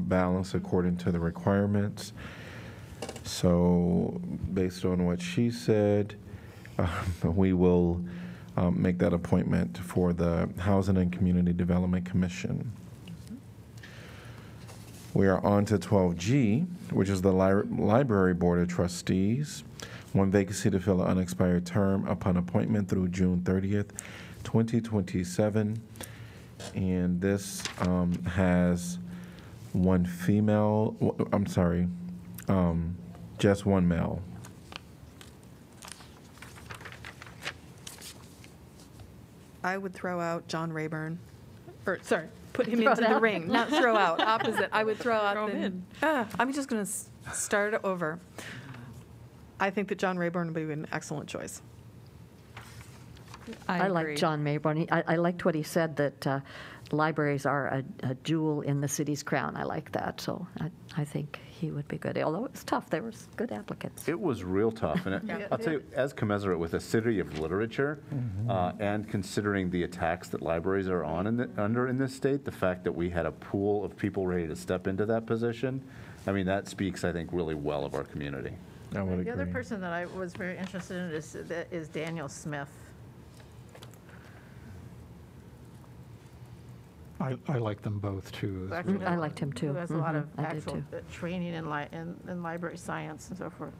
balance according to the requirements. So based on what she said, we will make that appointment for the Housing and Community Development Commission. We are on to 12G, which is the Library Board of Trustees. One vacancy to fill an unexpired term upon appointment through June 30th, 2027. And this has one female, I'm sorry, just one male. I would throw out John Rayburn. Or, sorry, put him into the ring. Not throw out, opposite. I would throw out. Throw him in. I'm just going to start over. I think that John Rayburn would be an excellent choice. I like John Rayburn. I liked what he said, that libraries are a jewel in the city's crown. I like that. So I think he would be good, although it was tough. There were good applicants. It was real tough. And yeah, I'll tell you, as commensurate with a city of literature, mm-hmm. And considering the attacks that libraries are on under in this state, the fact that we had a pool of people ready to step into that position, I mean, that speaks, I think, really well of our community. I would agree. The other person that I was very interested in is Daniel Smith. I like them both, too. Actually, I liked him, too. He has a lot of actual training in library science and so forth.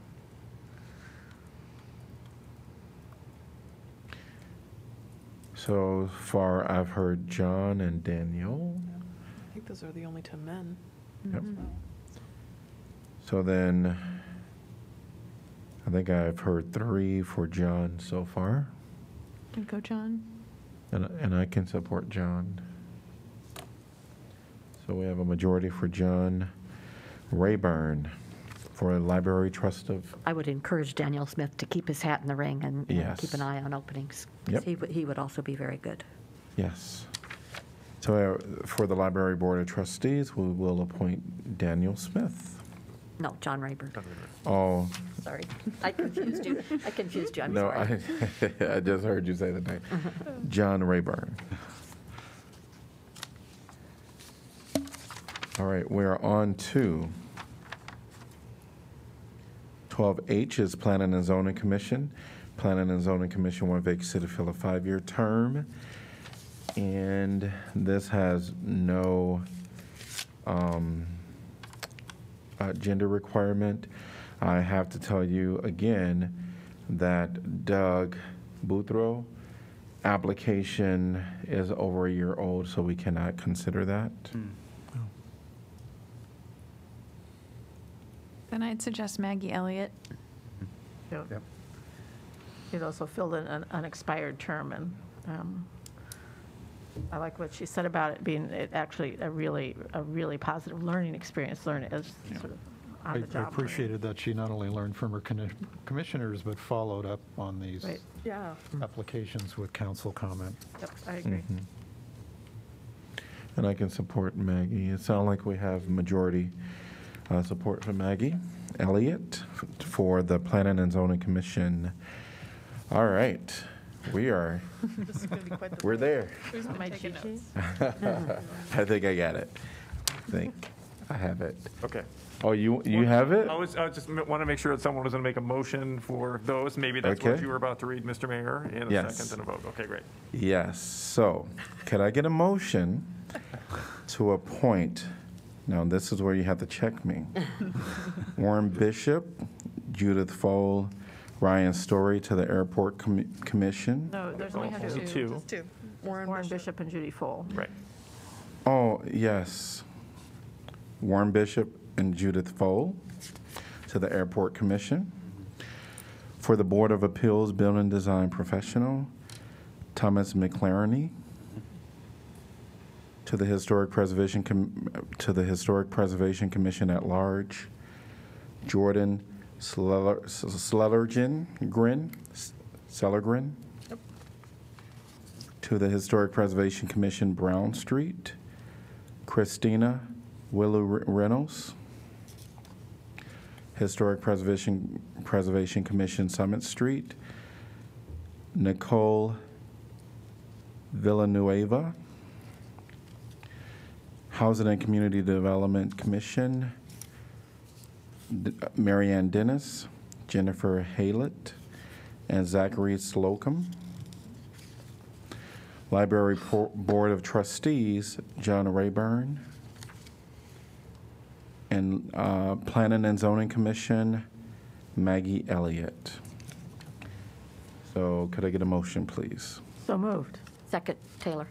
So far, I've heard John and Daniel. Yeah. I think those are the only two men. Yep. Mm-hmm. So then I think I've heard three for John so far. And go, John. And I can support John. So we have a majority for John Rayburn for a library trust of... I would encourage Daniel Smith to keep his hat in the ring and yes, keep an eye on openings. Yep. He would also be very good. Yes. So for the Library Board of Trustees, we will appoint Daniel Smith. No, John Rayburn. Oh. Sorry. I confused you. I confused you. I'm sorry. No, I just heard you say the name. John Rayburn. All right, we're on to 12H is Planning and Zoning Commission. Planning and Zoning Commission, one vacancy to fill a 5-year term. And this has no gender requirement. I have to tell you again that Doug Boothrow application is over a year old, so we cannot consider that. Hmm. Then I'd suggest Maggie Elliott. Yep. Yep. She's also filled in an unexpired term, and I like what she said about it being actually a really positive learning experience. Learn as sort of on the job. I appreciated that she not only learned from her commissioners but followed up on these applications with council comment. Yep, I agree. Mm-hmm. And I can support Maggie. It sounds like we have majority. Support for Maggie Elliott for the Planning and Zoning Commission. All right, we are. This is going to be quite the we're there. Here's my cheat sheet. I think I got it. I think I have it. Okay. Oh, you have it? I just want to make sure that someone was going to make a motion for those. Maybe that's okay. What you were about to read, Mr. Mayor. In a yes. Second and a vote. Okay, great. Yes. So, could I get a motion to appoint? Now, this is where you have to check me. Warren Bishop, Judith Fole, Ryan Story to the Airport Commission. No, there's only two. Warren Bishop and Judy Fole. Right. Oh, yes. Warren Bishop and Judith Fole to the Airport Commission. For the Board of Appeals, Building Design Professional, Thomas McLarney. To the Historic Preservation Commission at large, Jordan Sellergren. Yep. To the Historic Preservation Commission, Brown Street, Christina Willow Reynolds. Historic Preservation Commission, Summit Street, Nicole Villanueva. Housing and Community Development Commission, Marianne Dennis, Jennifer Haylett, and Zachary Slocum. Library Board of Trustees, John Rayburn. And Planning and Zoning Commission, Maggie Elliott. So could I get a motion, please? So moved. Second, Taylor.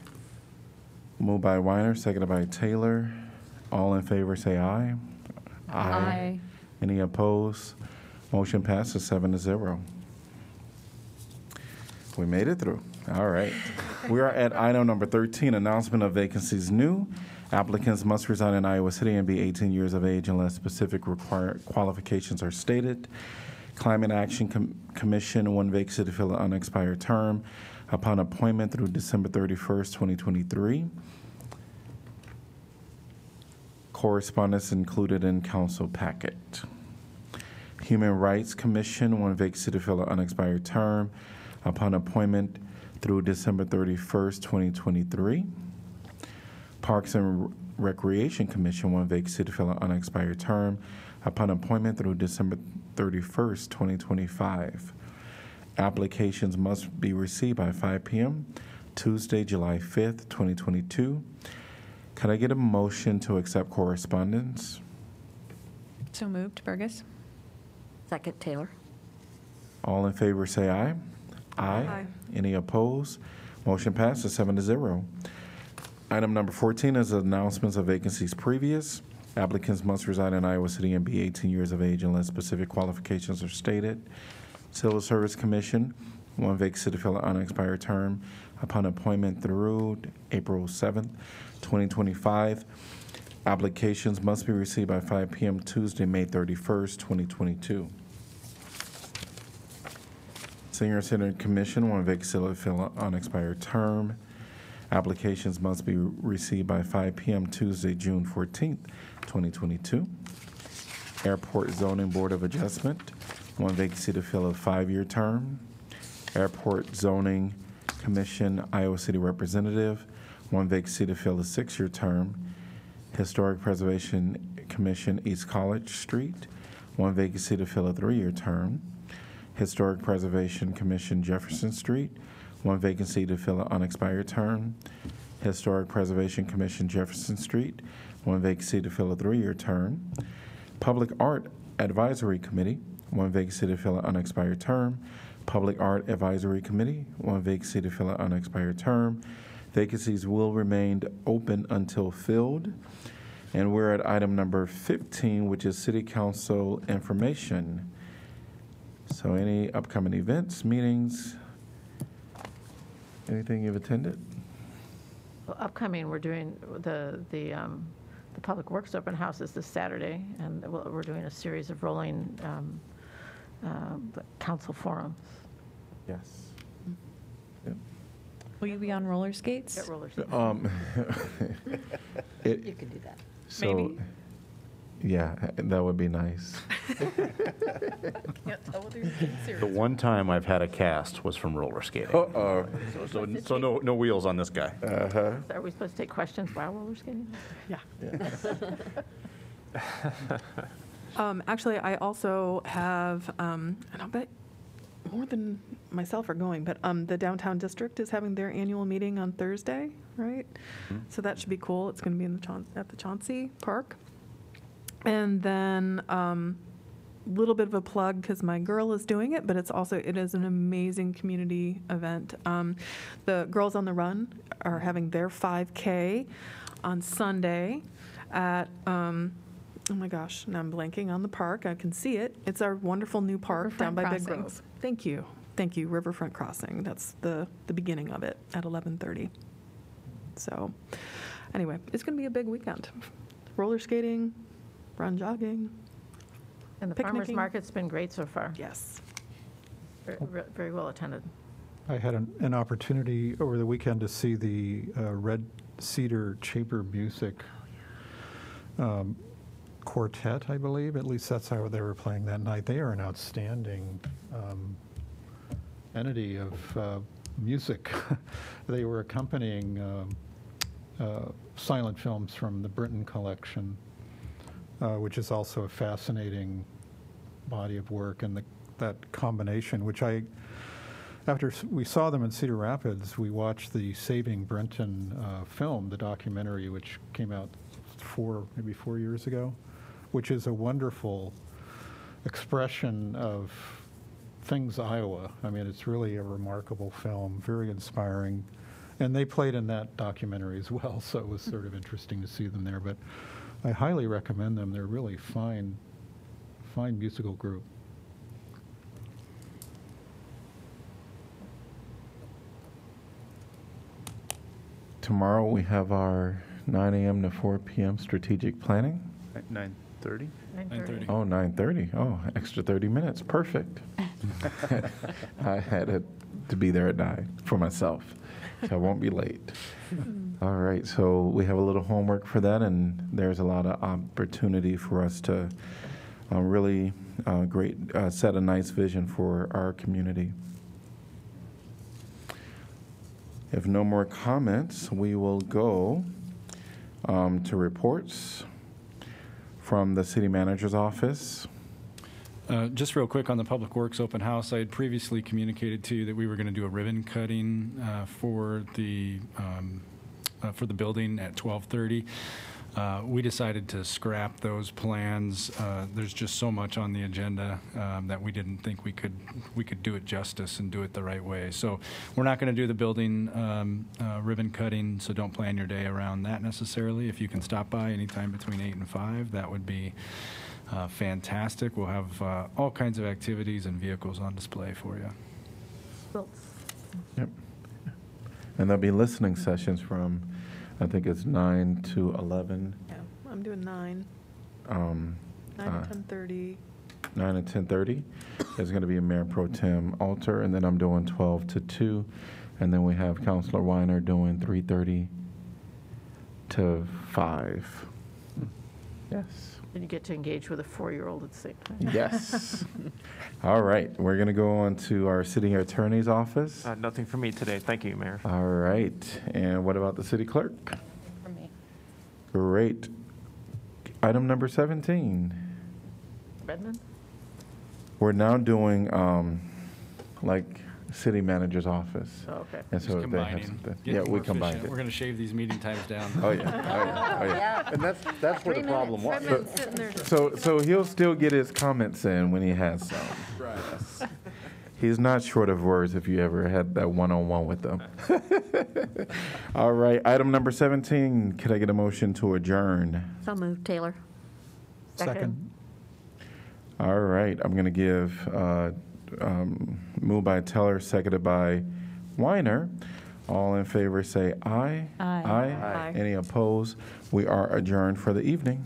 Moved by Weiner, seconded by Taylor. All in favor say aye. Aye. Any opposed? Motion passes 7-0. We made it through. All right. We are at item number 13, announcement of vacancies new. Applicants must reside in Iowa City and be 18 years of age unless specific qualifications are stated. Climate Action Commission, one vacancy to fill an unexpired term upon appointment through December 31st, 2023. Correspondence included in council packet. Human Rights Commission, one vacancy to fill an unexpired term upon appointment through December 31st, 2023. Parks and Recreation Commission, one vacancy to fill an unexpired term upon appointment through December 31st, 2025. Applications must be received by 5 p.m. Tuesday, July 5th, 2022. Can I get a motion to accept correspondence? So moved, Burgess. Second, Taylor. All in favor say aye. Aye. Aye. Any opposed? Motion passes 7-0. Item number 14 is announcements of vacancies previous. Applicants must reside in Iowa City and be 18 years of age unless specific qualifications are stated. Civil Service Commission, one vacancy to fill an unexpired term upon appointment through April 7th, 2025. Applications must be received by 5 p.m. Tuesday, May 31st, 2022. Senior Citizen Commission, one vacancy to fill an unexpired term. Applications must be received by 5 p.m. Tuesday, June 14th, 2022. Airport Zoning Board of Adjustment, one vacancy to fill a 5-year term. Airport Zoning Commission, Iowa City Representative, one vacancy to fill a 6-year term. Historic Preservation Commission, East College Street, one vacancy to fill a 3-year term. Historic Preservation Commission, Jefferson Street, one vacancy to fill an unexpired term. Historic Preservation Commission, Jefferson Street, one vacancy to fill a 3-year term. Public Art Advisory Committee, one vacancy to fill an unexpired term. Public Art Advisory Committee, one vacancy to fill an unexpired term. Vacancies will remain open until filled. And we're at item number 15, which is City Council information. So any upcoming events, meetings, anything you've attended? Well, upcoming, we're doing the Public Works Open House is this Saturday, and we're doing a series of rolling council forums. Yes. Mm-hmm. Yep. Will you be on roller skates? At roller skates. You can do that. So, maybe. Yeah, that would be nice. The one time I've had a cast was from roller skating. Uh-oh. So no wheels on this guy. Uh-huh. Are we supposed to take questions while roller skating? Yeah. Actually, I also have, and I'll bet more than myself are going, but the Downtown District is having their annual meeting on Thursday, right? Mm-hmm. So that should be cool. It's going to be in at the Chauncey Park. And then a little bit of a plug because my girl is doing it, but it is an amazing community event. The Girls on the Run are having their 5K on Sunday at, oh my gosh, now I'm blanking on the park. I can see it. It's our wonderful new park Riverfront down by Big Grove. Thank you. Thank you, Riverfront Crossing. That's the beginning of it at 11:30. So anyway, it's going to be a big weekend. Roller skating, run jogging. And the farmers market's been great so far. Yes. Very well attended. I had an opportunity over the weekend to see the Red Cedar Chamber Music Quartet, I believe. At least that's how they were playing that night. They are an outstanding entity of music. They were accompanying silent films from the Brinton collection, which is also a fascinating body of work, and that combination, which after we saw them in Cedar Rapids, we watched the Saving Brinton film, the documentary, which came out maybe 4 years ago, which is a wonderful expression of things Iowa. I mean, it's really a remarkable film, very inspiring. And they played in that documentary as well, so it was sort of interesting to see them there. But I highly recommend them. They're really fine, fine musical group. Tomorrow we have our 9 a.m. to 4 p.m. strategic planning. 9:30? 9:30. Oh, 9:30. Oh, extra 30 minutes. Perfect. I had it to be there at 9 for myself, so I won't be late. All right, so we have a little homework for that, and there's a lot of opportunity for us to really set a nice vision for our community. If no more comments, we will go to reports from the city manager's office. Just real quick on the Public Works Open House, I had previously communicated to you that we were going to do a ribbon cutting for the building at 12:30. We decided to scrap those plans. There's just so much on the agenda that we didn't think we could do it justice and do it the right way. So we're not going to do the building ribbon cutting, so don't plan your day around that necessarily. If you can stop by anytime between 8 and 5, that would be fantastic. We'll have all kinds of activities and vehicles on display for you. Yep. And there'll be listening sessions from, I think it's 9 to 11. Yeah, I'm doing 9. 9 to 10:30. 9 and 10:30. There's going to be a Mayor Pro Tem Alter, and then I'm doing 12 to 2. And then we have Councilor Weiner doing 3:30 to 5. Yes. And you get to engage with a 4-year-old at the same time. Yes. All right. We're going to go on to our city attorney's office. Nothing for me today. Thank you, Mayor. All right. And what about the city clerk? Nothing for me. Great. Item number 17. Redmond? We're now doing city manager's office. Oh, okay. And so they have something. Yeah, we combined it. We're going to shave these meeting times down. Oh yeah. Oh yeah. Oh yeah. And that's where the problem was. So he'll still get his comments in when he has some. Right. He's not short of words if you ever had that one-on-one with them. All right. Item number 17. Could I get a motion to adjourn? So moved, Taylor. Second. All right. I'm going to give. Moved by Teller, seconded by Weiner. All in favor say aye. Aye. Aye. Aye. Any opposed? We are adjourned for the evening.